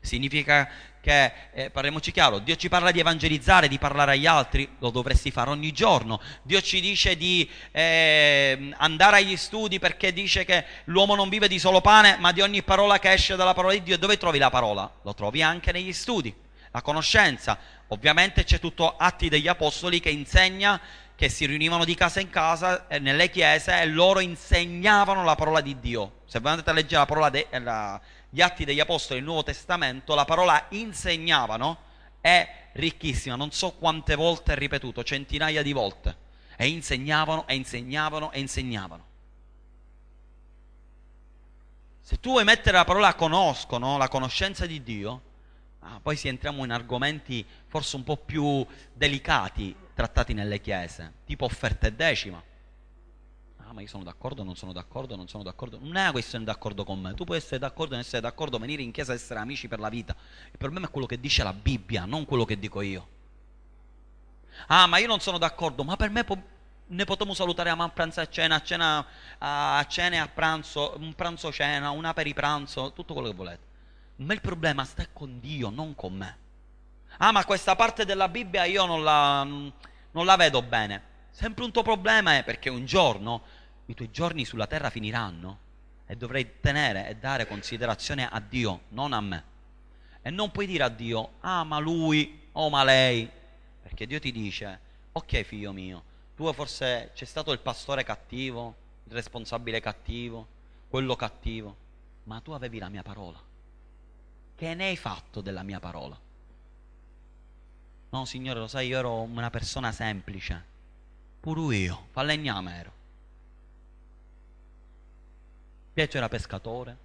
Significa che, eh, parliamoci chiaro, Dio ci parla di evangelizzare, di parlare agli altri, lo dovresti fare ogni giorno. Dio ci dice di eh, andare agli studi, perché dice che l'uomo non vive di solo pane, ma di ogni parola che esce dalla parola di Dio. E dove trovi la parola? Lo trovi anche negli studi, la conoscenza. Ovviamente c'è tutto Atti degli Apostoli che insegna che si riunivano di casa in casa, eh, nelle chiese, e loro insegnavano la parola di Dio. Se voi andate a leggere la parola de, la, gli Atti degli Apostoli del Nuovo Testamento, la parola insegnavano è ricchissima, non so quante volte è ripetuto, centinaia di volte. e insegnavano e insegnavano e insegnavano. Se tu vuoi mettere la parola conoscono, la conoscenza di Dio, ah, poi si entriamo in argomenti forse un po' più delicati trattati nelle chiese, tipo offerta e decima. Ah, ma io sono d'accordo, non sono d'accordo, non sono d'accordo. Non è una questione d'accordo con me. Tu puoi essere d'accordo, non essere d'accordo, venire in chiesa, essere amici per la vita. Il problema è quello che dice la Bibbia, non quello che dico io. Ah, ma io non sono d'accordo, ma per me po- ne potremmo salutare a pranzo e a cena, a cena a cena e a pranzo, un pranzo cena, una peripranzo, tutto quello che volete. Ma il problema sta con Dio, non con me. Ah, ma questa parte della Bibbia io non la, non la vedo bene. Sempre un tuo problema è perché un giorno i tuoi giorni sulla terra finiranno e dovrai tenere e dare considerazione a Dio, non a me. E non puoi dire a Dio, ah ma lui, oh ma lei, perché Dio ti dice, ok figlio mio, tu forse c'è stato il pastore cattivo, il responsabile cattivo, quello cattivo, ma tu avevi la mia parola. Che ne hai fatto della mia parola? No signore, lo sai, io ero una persona semplice, pure io, falegname ero. Pietro era pescatore,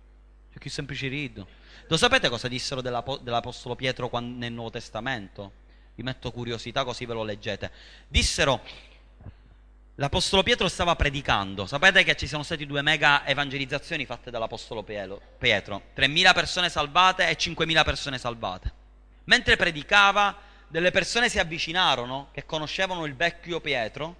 c'è chi semplice rido. Lo sapete cosa dissero della, dell'apostolo Pietro quando, nel Nuovo Testamento? Vi metto curiosità così ve lo leggete. Dissero, l'apostolo Pietro stava predicando. Sapete che ci sono state due mega evangelizzazioni fatte dall'apostolo Pietro, tremila persone salvate e cinquemila persone salvate. Mentre predicava, delle persone si avvicinarono che conoscevano il vecchio Pietro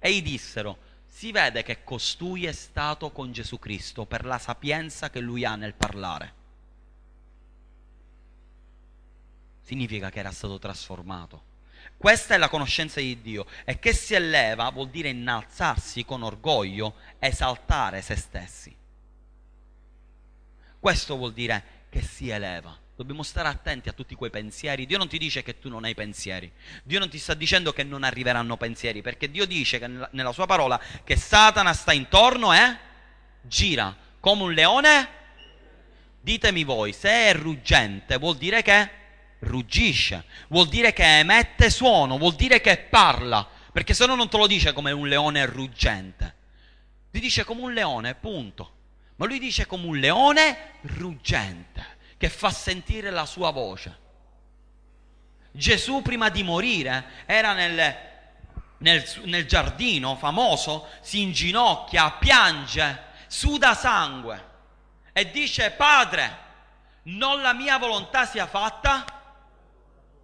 e gli dissero: si vede che costui è stato con Gesù Cristo per la sapienza che lui ha nel parlare. Significa che era stato trasformato. Questa è la conoscenza di Dio, e che si eleva vuol dire innalzarsi con orgoglio, esaltare se stessi. Questo vuol dire che si eleva. Dobbiamo stare attenti a tutti quei pensieri. Dio non ti dice che tu non hai pensieri. Dio non ti sta dicendo che non arriveranno pensieri, perché Dio dice che nella, nella sua parola che Satana sta intorno e gira come un leone. Ditemi voi, se è ruggente vuol dire che ruggisce, vuol dire che emette suono, vuol dire che parla, perché se no non te lo dice come un leone ruggente. Ti dice come un leone, punto. Ma lui dice come un leone ruggente, che fa sentire la sua voce. Gesù prima di morire era nel, nel, nel giardino famoso, si inginocchia, piange, suda sangue e dice: Padre, non la mia volontà sia fatta,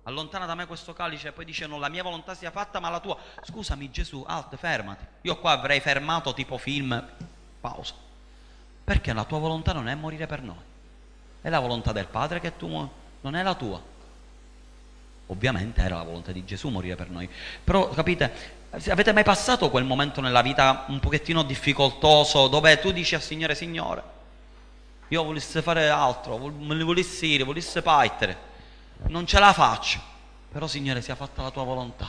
allontana da me questo calice. E poi dice: non la mia volontà sia fatta ma la tua. Scusami Gesù, alto, fermati. Io qua avrei fermato tipo film, pausa, perché la tua volontà non è morire per noi, è la volontà del Padre che tu muori, non è la tua. Ovviamente era la volontà di Gesù morire per noi. Però capite, avete mai passato quel momento nella vita un pochettino difficoltoso dove tu dici al Signore: Signore, io volesse fare altro, me ne volessi dire, volesse paittere, non ce la faccio, però Signore sia fatta la tua volontà.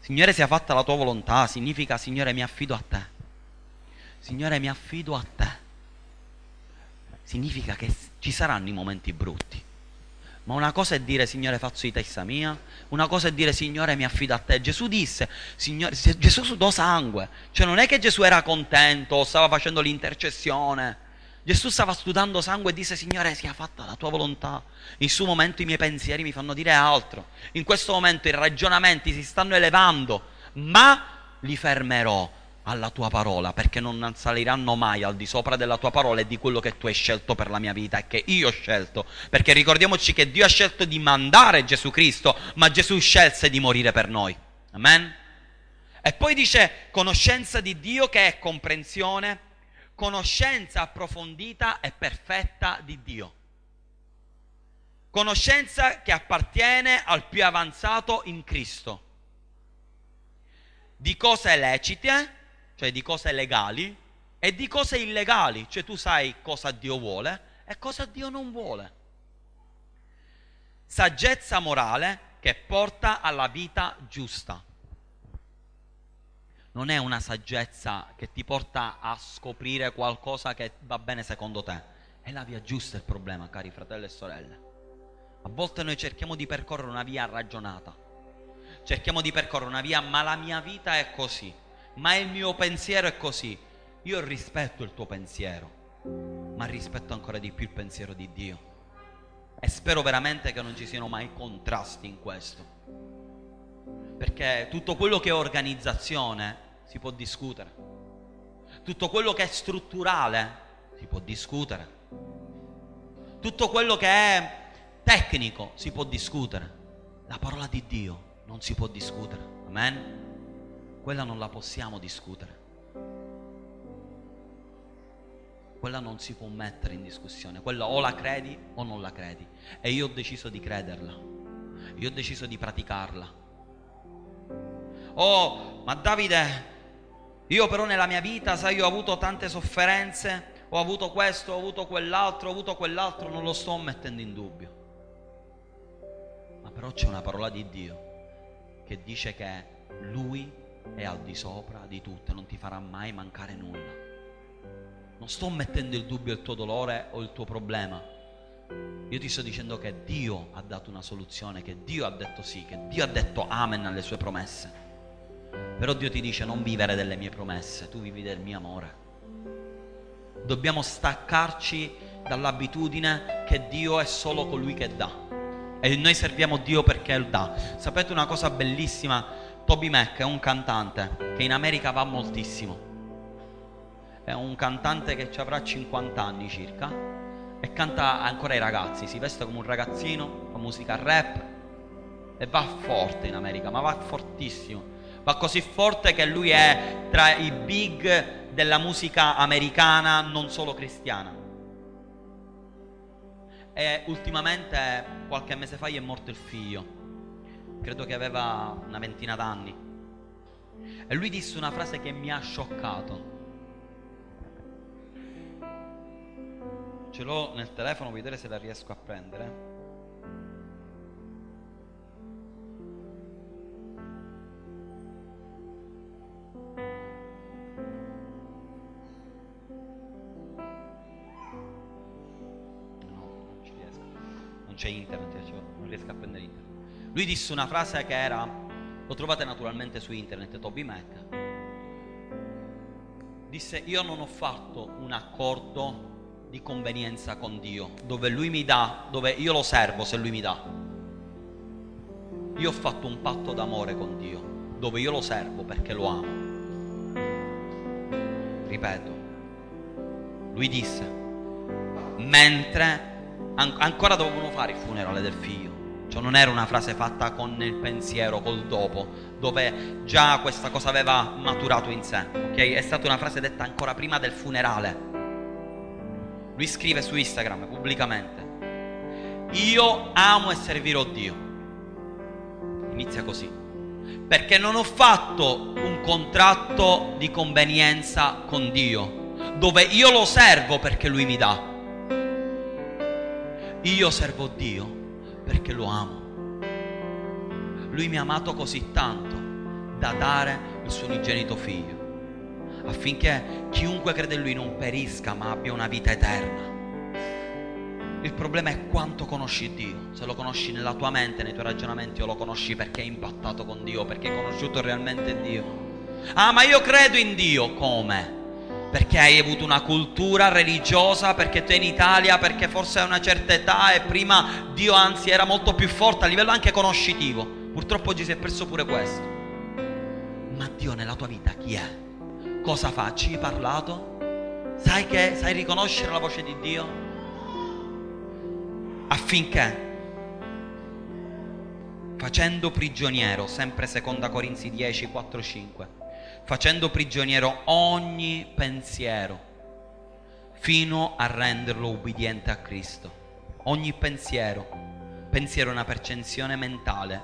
Signore sia fatta la tua volontà significa: Signore mi affido a te, Signore mi affido a te. Significa che ci saranno i momenti brutti, ma una cosa è dire: Signore faccio di testa mia, una cosa è dire: Signore mi affido a te. Gesù disse, Signore, Gesù sudò sangue, cioè non è che Gesù era contento, stava facendo l'intercessione, Gesù stava sudando sangue e disse: Signore sia fatta la tua volontà. In suo momento i miei pensieri mi fanno dire altro, in questo momento i ragionamenti si stanno elevando, ma li fermerò alla tua parola, perché non saliranno mai al di sopra della tua parola e di quello che tu hai scelto per la mia vita e che io ho scelto, perché ricordiamoci che Dio ha scelto di mandare Gesù Cristo, ma Gesù scelse di morire per noi. Amen. E poi dice conoscenza di Dio, che è comprensione, conoscenza approfondita e perfetta di Dio, conoscenza che appartiene al più avanzato in Cristo, di cose lecite, cioè di cose legali, e di cose illegali, cioè tu sai cosa Dio vuole e cosa Dio non vuole. Saggezza morale che porta alla vita giusta. Non è una saggezza che ti porta a scoprire qualcosa che va bene secondo te, è la via giusta il problema, cari fratelli e sorelle. A volte noi cerchiamo di percorrere una via ragionata, cerchiamo di percorrere una via, ma la mia vita è così, ma il mio pensiero è così. Io rispetto il tuo pensiero, ma rispetto ancora di più il pensiero di Dio, e spero veramente che non ci siano mai contrasti in questo, perché tutto quello che è organizzazione si può discutere, tutto quello che è strutturale si può discutere, tutto quello che è tecnico si può discutere, la parola di Dio non si può discutere, amen? Quella non la possiamo discutere, quella non si può mettere in discussione, quella o la credi o non la credi, e io ho deciso di crederla, io ho deciso di praticarla. Oh, ma Davide, io però nella mia vita, sai, io ho avuto tante sofferenze, ho avuto questo, ho avuto quell'altro, ho avuto quell'altro, non lo sto mettendo in dubbio, ma però c'è una parola di Dio che dice che Lui è al di sopra di tutto, non ti farà mai mancare nulla. Non sto mettendo in dubbio il tuo dolore o il tuo problema, io ti sto dicendo che Dio ha dato una soluzione, che Dio ha detto sì, che Dio ha detto amen alle sue promesse. Però Dio ti dice: non vivere delle mie promesse, tu vivi del mio amore. Dobbiamo staccarci dall'abitudine che Dio è solo colui che dà, e noi serviamo Dio perché dà. Sapete una cosa bellissima? Toby Mac è un cantante che in America va moltissimo, è un cantante che ci avrà cinquanta anni circa e canta ancora ai ragazzi, si veste come un ragazzino, fa musica rap e va forte in America, ma va fortissimo, va così forte che lui è tra i big della musica americana, non solo cristiana. E ultimamente, qualche mese fa, gli è morto il figlio, credo che aveva una ventina d'anni, e lui disse una frase che mi ha scioccato. Ce l'ho nel telefono, vedere se la riesco a prendere. No, non ci riesco. Non c'è internet, cioè non riesco a prendere internet. Lui disse una frase che era, lo trovate naturalmente su internet, Toby Mac. Disse: io non ho fatto un accordo di convenienza con Dio, dove Lui mi dà, dove io lo servo se Lui mi dà. Io ho fatto un patto d'amore con Dio, dove io lo servo perché lo amo. Ripeto, lui disse, mentre an- ancora dovevano fare il funerale del figlio, cioè non era una frase fatta con il pensiero, col dopo, dove già questa cosa aveva maturato in sé, ok? È stata una frase detta ancora prima del funerale. Lui scrive su Instagram pubblicamente: io amo e servirò Dio. Inizia così: perché non ho fatto un contratto di convenienza con Dio, dove io lo servo perché Lui mi dà. Io servo Dio perché lo amo. Lui mi ha amato così tanto da dare il suo unigenito figlio, affinché chiunque crede in Lui non perisca ma abbia una vita eterna. Il problema è quanto conosci Dio, se lo conosci nella tua mente, nei tuoi ragionamenti, o lo conosci perché hai impattato con Dio, perché hai conosciuto realmente Dio. Ah, ma io credo in Dio. Come? Perché hai avuto una cultura religiosa, perché tu sei in Italia, perché forse hai una certa età e prima Dio anzi era molto più forte a livello anche conoscitivo. Purtroppo oggi si è perso pure questo. Ma Dio nella tua vita chi è? Cosa fa? Ci hai parlato? Sai che sai riconoscere la voce di Dio? Affinché, facendo prigioniero, sempre seconda Corinzi dieci, quattro, cinque, facendo prigioniero ogni pensiero fino a renderlo ubbidiente a Cristo. Ogni pensiero, pensiero è una percezione mentale,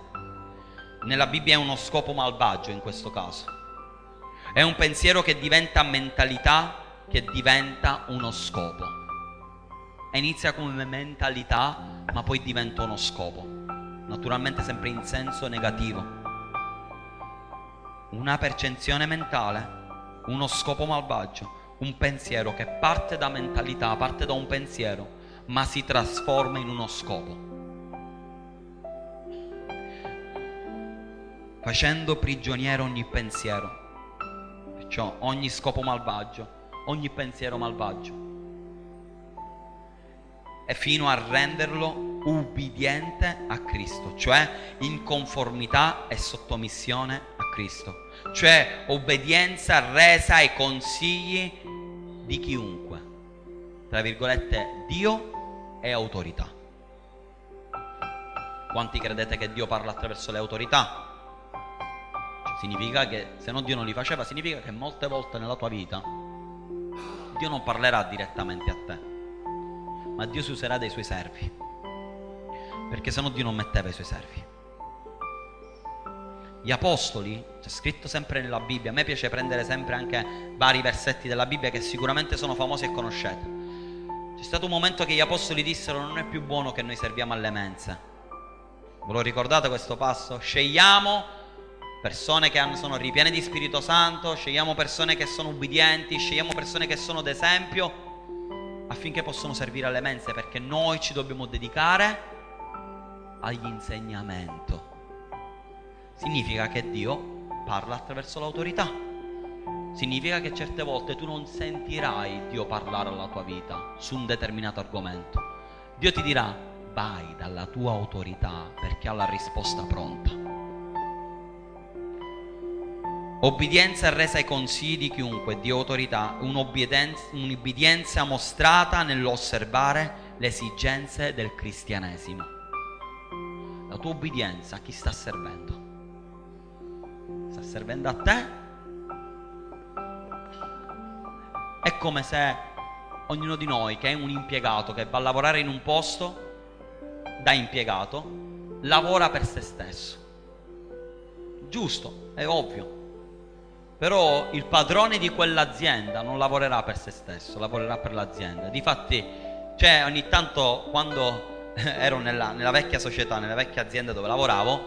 nella Bibbia è uno scopo malvagio in questo caso. È un pensiero che diventa mentalità, che diventa uno scopo. Inizia come mentalità, ma poi diventa uno scopo. Naturalmente sempre in senso negativo. Una percezione mentale, uno scopo malvagio, un pensiero che parte da mentalità, parte da un pensiero, ma si trasforma in uno scopo. facendo prigioniero ogni pensiero, perciò ogni scopo malvagio, ogni pensiero malvagio, e fino a renderlo ubbidiente a Cristo, cioè in conformità e sottomissione a Cristo, cioè obbedienza resa ai consigli di chiunque, tra virgolette, Dio è autorità. Quanti credete che Dio parla attraverso le autorità? Cioè, significa che se no Dio non li faceva, significa che molte volte nella tua vita Dio non parlerà direttamente a te, ma Dio si userà dei suoi servi, perché sennò Dio non metteva i suoi servi. Gli apostoli, c'è scritto sempre nella Bibbia, a me piace prendere sempre anche vari versetti della Bibbia che sicuramente sono famosi e conoscete. C'è stato un momento che gli apostoli dissero: non è più buono che noi serviamo alle mense. Ve lo ricordate questo passo? Scegliamo persone che sono ripiene di Spirito Santo, scegliamo persone che sono ubbidienti, scegliamo persone che sono d'esempio, affinché possano servire alle mense, perché noi ci dobbiamo dedicare agli insegnamento. Significa che Dio parla attraverso l'autorità, significa che certe volte tu non sentirai Dio parlare alla tua vita su un determinato argomento. Dio ti dirà: vai dalla tua autorità, perché ha la risposta pronta. Obbedienza resa ai consigli di chiunque, di autorità, un'obbedienza, un'obbedienza mostrata nell'osservare le esigenze del cristianesimo. La tua obbedienza a chi sta servendo? Sta servendo a te? È come se ognuno di noi che è un impiegato, che va a lavorare in un posto da impiegato, lavora per se stesso. Giusto, è ovvio. Però il padrone di quell'azienda non lavorerà per se stesso, lavorerà per l'azienda. Difatti, cioè, ogni tanto quando ero nella, nella vecchia società, nella vecchia azienda dove lavoravo,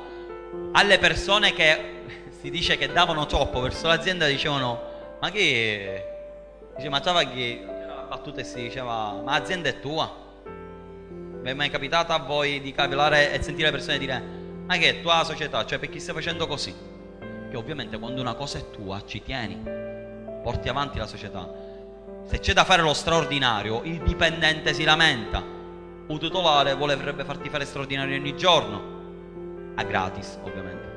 alle persone che si dice che davano troppo verso l'azienda dicevano: ma che... diceva, ma c'era la battuta e si diceva: ma l'azienda è tua. Vi è mai capitata a voi di capilare e sentire le persone dire: ma che è tua società, cioè perché stai facendo così? Che ovviamente quando una cosa è tua ci tieni, porti avanti la società. Se c'è da fare lo straordinario, il dipendente si lamenta, un titolare vorrebbe farti fare straordinario ogni giorno, a gratis ovviamente.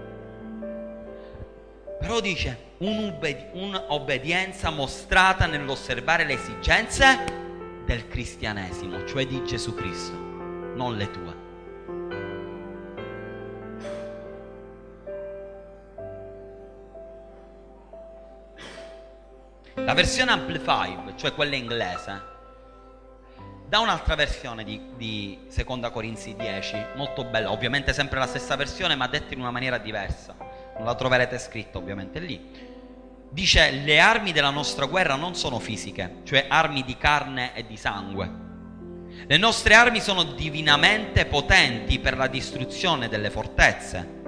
Però dice un'obbedienza mostrata nell'osservare le esigenze del cristianesimo, cioè di Gesù Cristo, non le tue. La versione Amplified, cioè quella inglese, da un'altra versione di, di seconda Corinzi dieci, molto bella, ovviamente sempre la stessa versione ma detta in una maniera diversa, non la troverete scritta ovviamente lì. Dice: le armi della nostra guerra non sono fisiche, cioè armi di carne e di sangue. Le nostre armi sono divinamente potenti per la distruzione delle fortezze.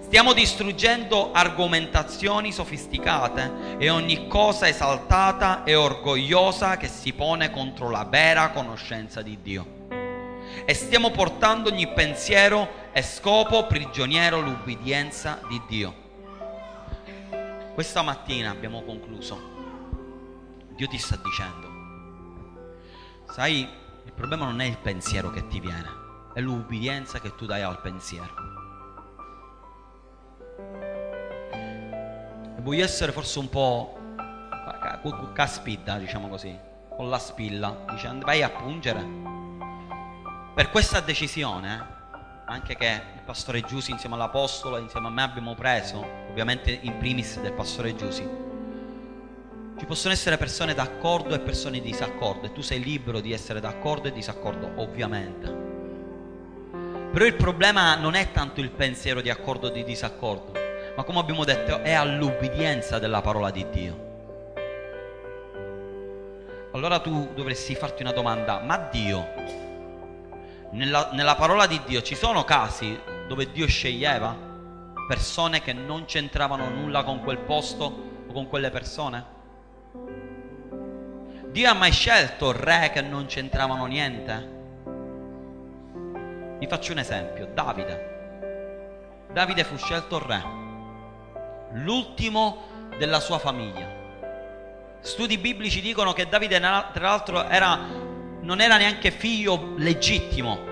Stiamo distruggendo argomentazioni sofisticate e ogni cosa esaltata e orgogliosa che si pone contro la vera conoscenza di Dio. E stiamo portando ogni pensiero e scopo prigioniero all'ubbidienza di Dio. Questa mattina abbiamo concluso. Dio ti sta dicendo: sai, il problema non è il pensiero che ti viene, è l'ubbidienza che tu dai al pensiero. Voglio essere forse un po' caspita, diciamo così, con la spilla, dicendo: vai a pungere. Per questa decisione, anche che il pastore Giusi insieme all'apostolo e insieme a me abbiamo preso, ovviamente in primis del pastore Giusi, ci possono essere persone d'accordo e persone di disaccordo, e tu sei libero di essere d'accordo e disaccordo, ovviamente. Però il problema non è tanto il pensiero di accordo o di disaccordo, ma come abbiamo detto è all'ubbidienza della parola di Dio. Allora tu dovresti farti una domanda: ma Dio, nella, nella parola di Dio ci sono casi dove Dio sceglieva persone che non c'entravano nulla con quel posto o con quelle persone? Dio ha mai scelto re che non c'entravano niente? Vi faccio un esempio: Davide Davide fu scelto re. l'ultimo della sua famiglia. Studi biblici dicono che Davide, tra l'altro, era, non era neanche figlio legittimo.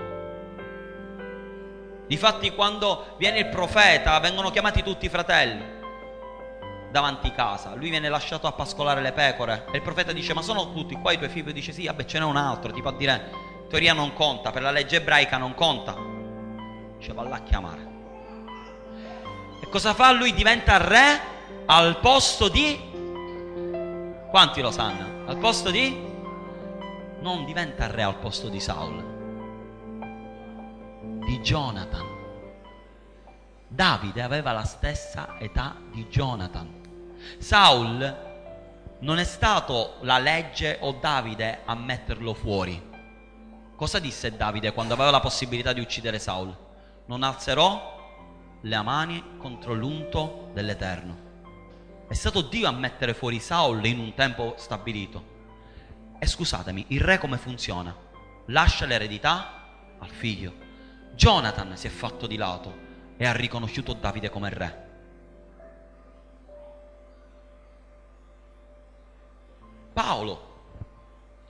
Difatti, quando viene il profeta, vengono chiamati tutti i fratelli davanti casa. Lui viene lasciato a pascolare le pecore e il profeta dice: ma sono tutti qua i tuoi figli? E dice: sì, vabbè, ce n'è un altro, tipo a dire, teoria non conta, per la legge ebraica non conta. Dice: va là a chiamare. E cosa fa? Lui diventa re al posto di... quanti lo sanno? Al posto di... non diventa re al posto di Saul, di Jonathan. Davide aveva la stessa età di Jonathan. Saul non è stato la legge o Davide a metterlo fuori. Cosa disse Davide quando aveva la possibilità di uccidere Saul? Non alzerò le mani contro l'unto dell'Eterno. È stato Dio a mettere fuori Saul in un tempo stabilito. E scusatemi, il re come funziona? Lascia l'eredità al figlio. Jonathan si è fatto di lato e ha riconosciuto Davide come re. Paolo,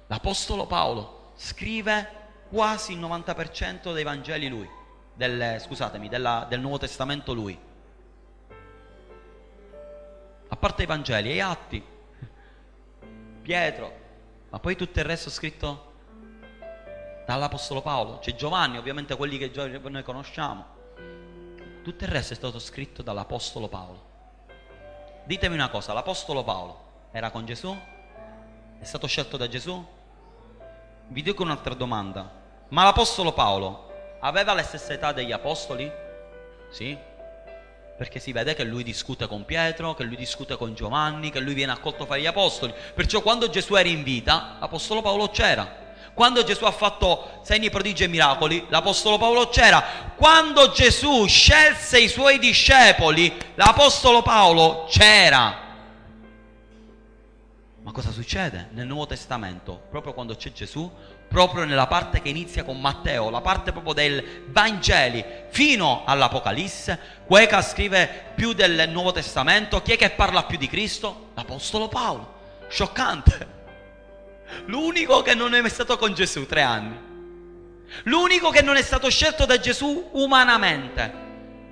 l'apostolo Paolo, scrive quasi il novanta per cento dei Vangeli lui, del, scusatemi, della, del Nuovo Testamento lui. A parte i Vangeli e gli Atti, Pietro, ma poi tutto il resto è scritto dall'apostolo Paolo. C'è Giovanni, ovviamente quelli che noi conosciamo. Tutto il resto è stato scritto dall'apostolo Paolo. Ditemi una cosa, l'apostolo Paolo era con Gesù? È stato scelto da Gesù? Vi dico un'altra domanda: ma l'apostolo Paolo aveva la stessa età degli apostoli? Sì, perché si vede che lui discute con Pietro, che lui discute con Giovanni, che lui viene accolto fra gli apostoli. Perciò quando Gesù era in vita, l'apostolo Paolo c'era. Quando Gesù ha fatto segni, prodigi e miracoli, l'apostolo Paolo c'era. Quando Gesù scelse i suoi discepoli, l'apostolo Paolo c'era. Ma cosa succede nel Nuovo Testamento? Proprio quando c'è Gesù, proprio nella parte che inizia con Matteo, la parte proprio del Vangeli, fino all'Apocalisse, chi è che scrive più del Nuovo Testamento? Chi è che parla più di Cristo? L'apostolo Paolo. Scioccante. L'unico che non è stato con Gesù tre anni, l'unico che non è stato scelto da Gesù umanamente,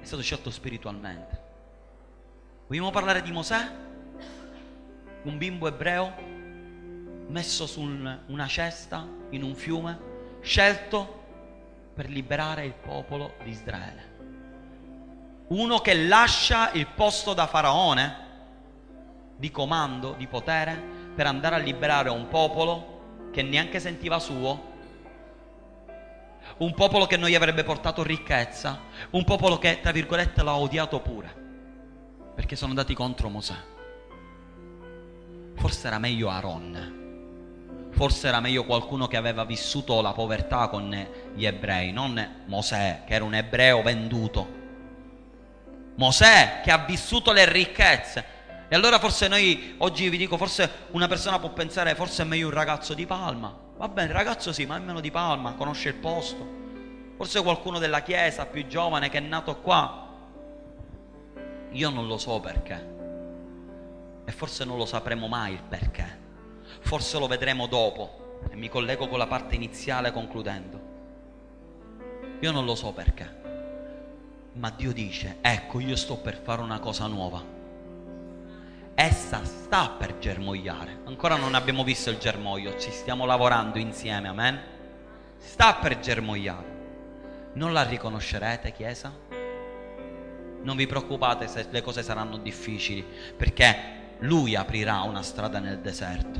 è stato scelto spiritualmente. Vogliamo parlare di Mosè? Un bimbo ebreo messo su un, una cesta in un fiume, scelto per liberare il popolo di Israele. Uno che lascia il posto da faraone di comando, di potere, per andare a liberare un popolo che neanche sentiva suo, un popolo che non gli avrebbe portato ricchezza, un popolo che, tra virgolette, l'ha odiato pure, perché sono andati contro Mosè. Forse era meglio Aaron, forse era meglio qualcuno che aveva vissuto la povertà con gli ebrei, non Mosè, che era un ebreo venduto. Mosè, che ha vissuto le ricchezze. E allora forse noi, oggi vi dico, forse una persona può pensare, forse è meglio un ragazzo di Palma. Va bene, ragazzo sì, ma è meno di Palma, conosce il posto. Forse qualcuno della chiesa più giovane che è nato qua. Io non lo so perché. E forse non lo sapremo mai il perché. Forse lo vedremo dopo. E mi collego con la parte iniziale concludendo. Io non lo so perché. Ma Dio dice: ecco, io sto per fare una cosa nuova. Essa sta per germogliare. Ancora non abbiamo visto il germoglio, ci stiamo lavorando insieme, amen? Sta per germogliare. Non la riconoscerete, Chiesa? Non vi preoccupate se le cose saranno difficili, perché Lui aprirà una strada nel deserto.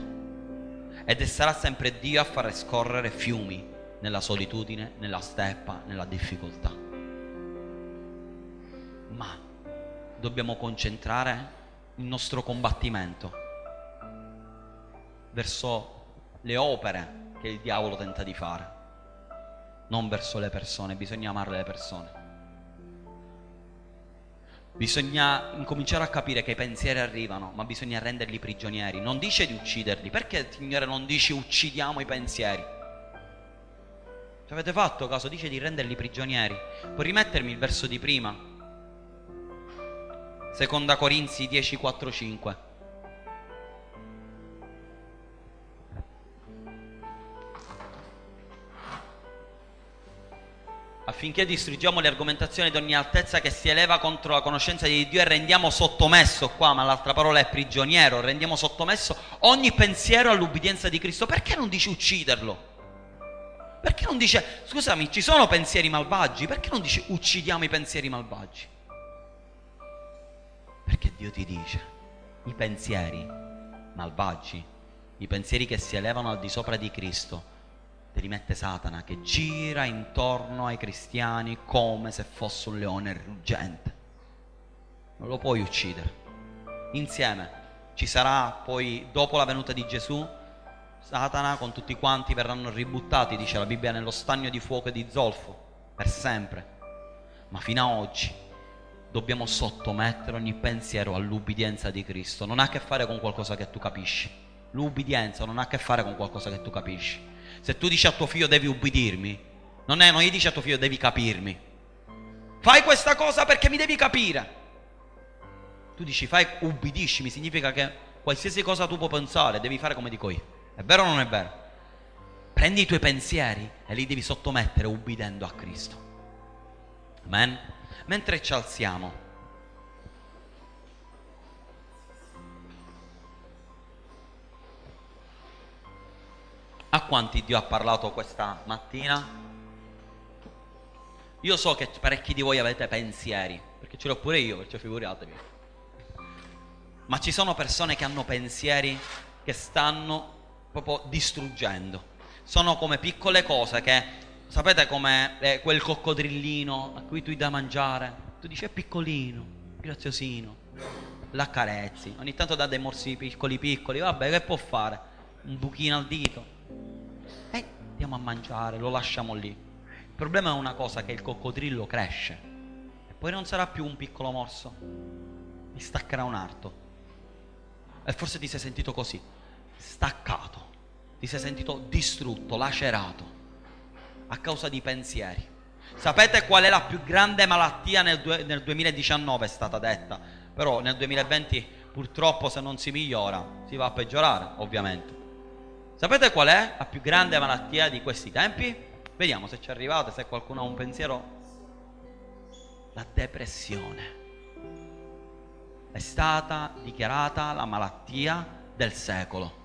Ed sarà sempre Dio a fare scorrere fiumi nella solitudine, nella steppa, nella difficoltà. Ma dobbiamo concentrare il nostro combattimento verso le opere che il diavolo tenta di fare, non verso le persone. Bisogna amare le persone, bisogna incominciare a capire che i pensieri arrivano, ma bisogna renderli prigionieri. Non dice di ucciderli, perché Signore non dice uccidiamo i pensieri? Ci avete fatto caso? Dice di renderli prigionieri. Puoi rimettermi il verso di prima? Seconda Corinzi dieci, quattro, cinque. Affinché distruggiamo le argomentazioni di ogni altezza che si eleva contro la conoscenza di Dio e rendiamo sottomesso, qua, ma l'altra parola è prigioniero, rendiamo sottomesso ogni pensiero all'ubbidienza di Cristo. Perché non dice ucciderlo? Perché non dice, scusami, ci sono pensieri malvagi, perché non dice uccidiamo i pensieri malvagi? Perché Dio ti dice, i pensieri malvagi, i pensieri che si elevano al di sopra di Cristo, te li mette Satana, che gira intorno ai cristiani come se fosse un leone ruggente. Non lo puoi uccidere. Insieme ci sarà poi, dopo la venuta di Gesù, Satana con tutti quanti verranno ributtati, dice la Bibbia, nello stagno di fuoco e di zolfo, per sempre. Ma fino a oggi dobbiamo sottomettere ogni pensiero all'ubbidienza di Cristo. Non ha a che fare con qualcosa che tu capisci. L'ubbidienza non ha a che fare con qualcosa che tu capisci. Se tu dici a tuo figlio devi ubbidirmi, non è, non gli dici a tuo figlio devi capirmi. Fai questa cosa perché mi devi capire. Tu dici fai ubbidiscimi, significa che qualsiasi cosa tu puoi pensare, devi fare come dico io. È vero o non è vero? Prendi i tuoi pensieri e li devi sottomettere ubbidendo a Cristo. Amen. Mentre ci alziamo, a quanti Dio ha parlato questa mattina? Io so che parecchi di voi avete pensieri, perché ce l'ho pure io, perciò figuratevi. Ma ci sono persone che hanno pensieri che stanno proprio distruggendo. Sono come piccole cose che... Sapete com'è quel coccodrillino a cui tu gli dai mangiare? Tu dici è piccolino, graziosino, l'accarezzi, ogni tanto dà dei morsi piccoli piccoli, vabbè che può fare? Un buchino al dito. E andiamo a mangiare, lo lasciamo lì. Il problema è una cosa, che il coccodrillo cresce e poi non sarà più un piccolo morso, mi staccherà un arto. E forse ti sei sentito così, staccato, ti sei sentito distrutto, lacerato, a causa di pensieri. Sapete qual è la più grande malattia nel, due, nel duemiladiciannove è stata detta, però nel duemilaventi purtroppo se non si migliora si va a peggiorare ovviamente. Sapete qual è la più grande malattia di questi tempi? Vediamo se ci arrivate, se qualcuno ha un pensiero. La depressione è stata dichiarata la malattia del secolo,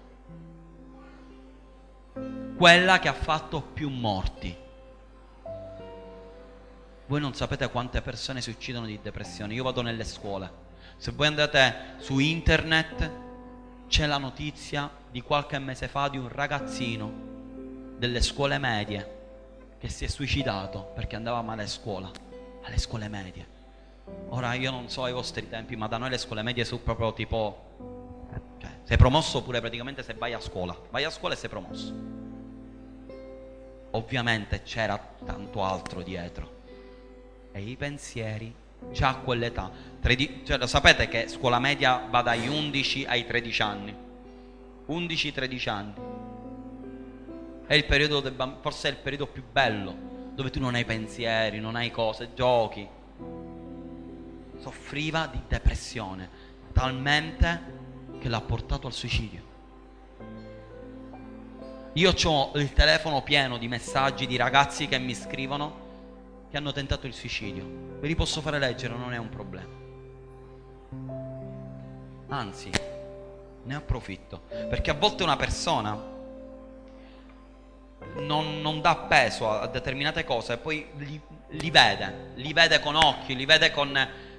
quella che ha fatto più morti. Voi non sapete quante persone si uccidono di depressione. Io vado nelle scuole, se voi andate su internet c'è la notizia di qualche mese fa di un ragazzino delle scuole medie che si è suicidato perché andava male a scuola, alle scuole medie. Ora io non so ai vostri tempi, ma da noi le scuole medie sono proprio tipo, cioè, sei promosso pure praticamente se vai a scuola, vai a scuola e sei promosso. Ovviamente c'era tanto altro dietro, e i pensieri già a quell'età. Tredi- cioè, lo sapete che scuola media va dagli undici ai tredici anni, undici tredici anni è il periodo del bamb- forse è il periodo più bello, dove tu non hai pensieri, non hai cose, giochi. Soffriva di depressione talmente che l'ha portato al suicidio. Io ho il telefono pieno di messaggi di ragazzi che mi scrivono che hanno tentato il suicidio. Ve li posso fare leggere, non è un problema. Anzi, ne approfitto, perché a volte una persona non, non dà peso a, a determinate cose e poi li, li vede, li vede con occhi, li vede con...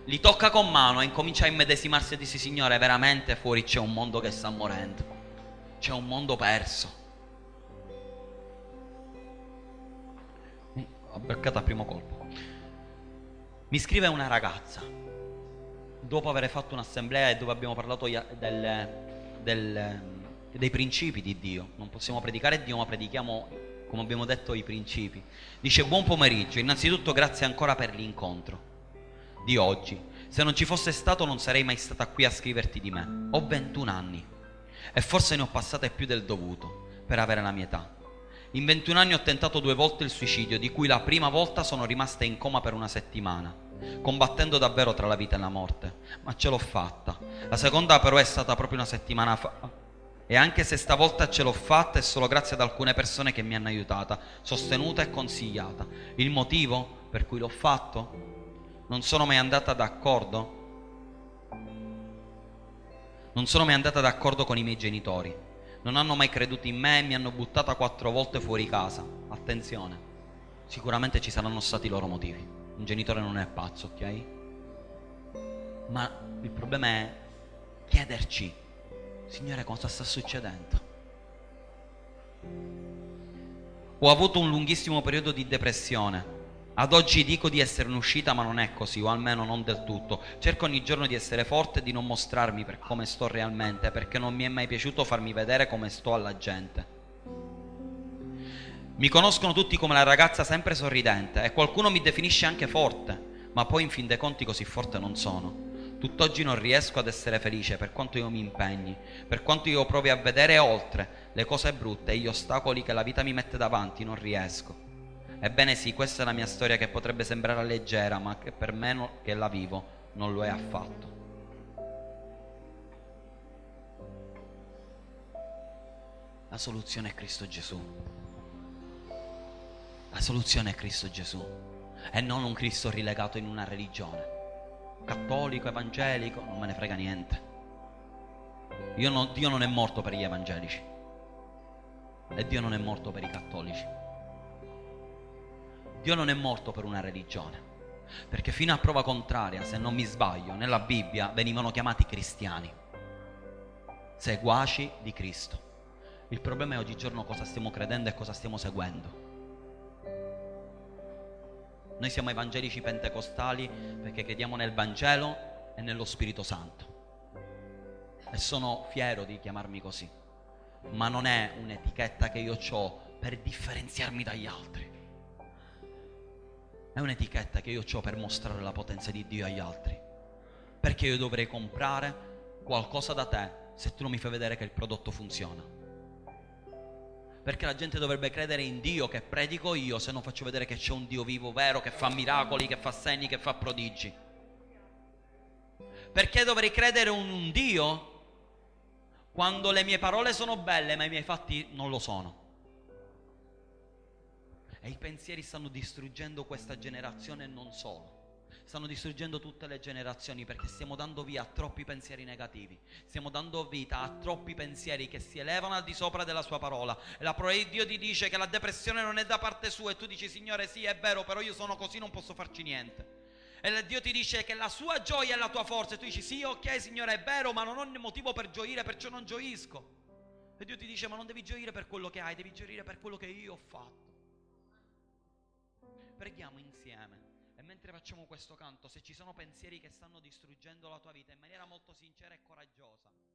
li tocca con mano e incomincia a immedesimarsi e dice: Signore, veramente fuori c'è un mondo che sta morendo, c'è un mondo perso. Ho beccato a primo colpo. Mi scrive una ragazza, dopo aver fatto un'assemblea dove abbiamo parlato del, del, dei principi di Dio. Non possiamo predicare Dio, ma predichiamo, come abbiamo detto, i principi. Dice: buon pomeriggio, innanzitutto grazie ancora per l'incontro di oggi. Se non ci fosse stato non sarei mai stata qui a scriverti di me. Ho ventuno anni e forse ne ho passate più del dovuto per avere la mia età. In ventuno anni ho tentato due volte il suicidio, di cui la prima volta sono rimasta in coma per una settimana, combattendo davvero tra la vita e la morte, ma ce l'ho fatta. La seconda però è stata proprio una settimana fa. E anche se stavolta ce l'ho fatta è solo grazie ad alcune persone che mi hanno aiutata, sostenuta e consigliata. Il motivo per cui l'ho fatto? Non sono mai andata d'accordo. Non sono mai andata d'accordo con i miei genitori. Non hanno mai creduto in me e mi hanno buttata quattro volte fuori casa. Attenzione, sicuramente ci saranno stati i loro motivi. Un genitore non è pazzo, ok? Ma il problema è chiederci: Signore, cosa sta succedendo? Ho avuto un lunghissimo periodo di depressione. Ad oggi dico di esserne uscita, ma non è così, o almeno non del tutto. Cerco ogni giorno di essere forte e di non mostrarmi per come sto realmente, perché non mi è mai piaciuto farmi vedere come sto alla gente. Mi conoscono tutti come la ragazza sempre sorridente e qualcuno mi definisce anche forte, ma poi in fin dei conti così forte non sono. Tutt'oggi non riesco ad essere felice per quanto io mi impegni, per quanto io provi a vedere oltre le cose brutte e gli ostacoli che la vita mi mette davanti, non riesco. Ebbene sì, questa è la mia storia che potrebbe sembrare leggera, ma che per me no, che la vivo non lo è affatto. La soluzione è Cristo Gesù. La soluzione è Cristo Gesù e non un Cristo relegato in una religione. Cattolico, evangelico, non me ne frega niente. Io non, Dio non è morto per gli evangelici e Dio non è morto per i cattolici. Dio non è morto per una religione, perché fino a prova contraria, se non mi sbaglio, nella Bibbia venivano chiamati cristiani, seguaci di Cristo. Il problema è oggigiorno cosa stiamo credendo e cosa stiamo seguendo. Noi siamo evangelici pentecostali perché crediamo nel Vangelo e nello Spirito Santo. E sono fiero di chiamarmi così, ma non è un'etichetta che io ho per differenziarmi dagli altri. È un'etichetta che io ho per mostrare la potenza di Dio agli altri. Perché io dovrei comprare qualcosa da te se tu non mi fai vedere che il prodotto funziona? Perché la gente dovrebbe credere in Dio che predico io se non faccio vedere che c'è un Dio vivo, vero, che fa miracoli, che fa segni, che fa prodigi? Perché dovrei credere in un Dio quando le mie parole sono belle ma i miei fatti non lo sono? E i pensieri stanno distruggendo questa generazione e non solo. Stanno distruggendo tutte le generazioni perché stiamo dando via a troppi pensieri negativi, stiamo dando vita a troppi pensieri che si elevano al di sopra della sua parola. E la parola di Dio ti dice che la depressione non è da parte sua e tu dici: Signore, sì, è vero, però io sono così, non posso farci niente. E Dio ti dice che la sua gioia è la tua forza e tu dici: sì, ok, Signore, è vero, ma non ho motivo per gioire, perciò non gioisco. E Dio ti dice: ma non devi gioire per quello che hai, devi gioire per quello che io ho fatto. Preghiamo insieme. Mentre facciamo questo canto, se ci sono pensieri che stanno distruggendo la tua vita in maniera molto sincera e coraggiosa,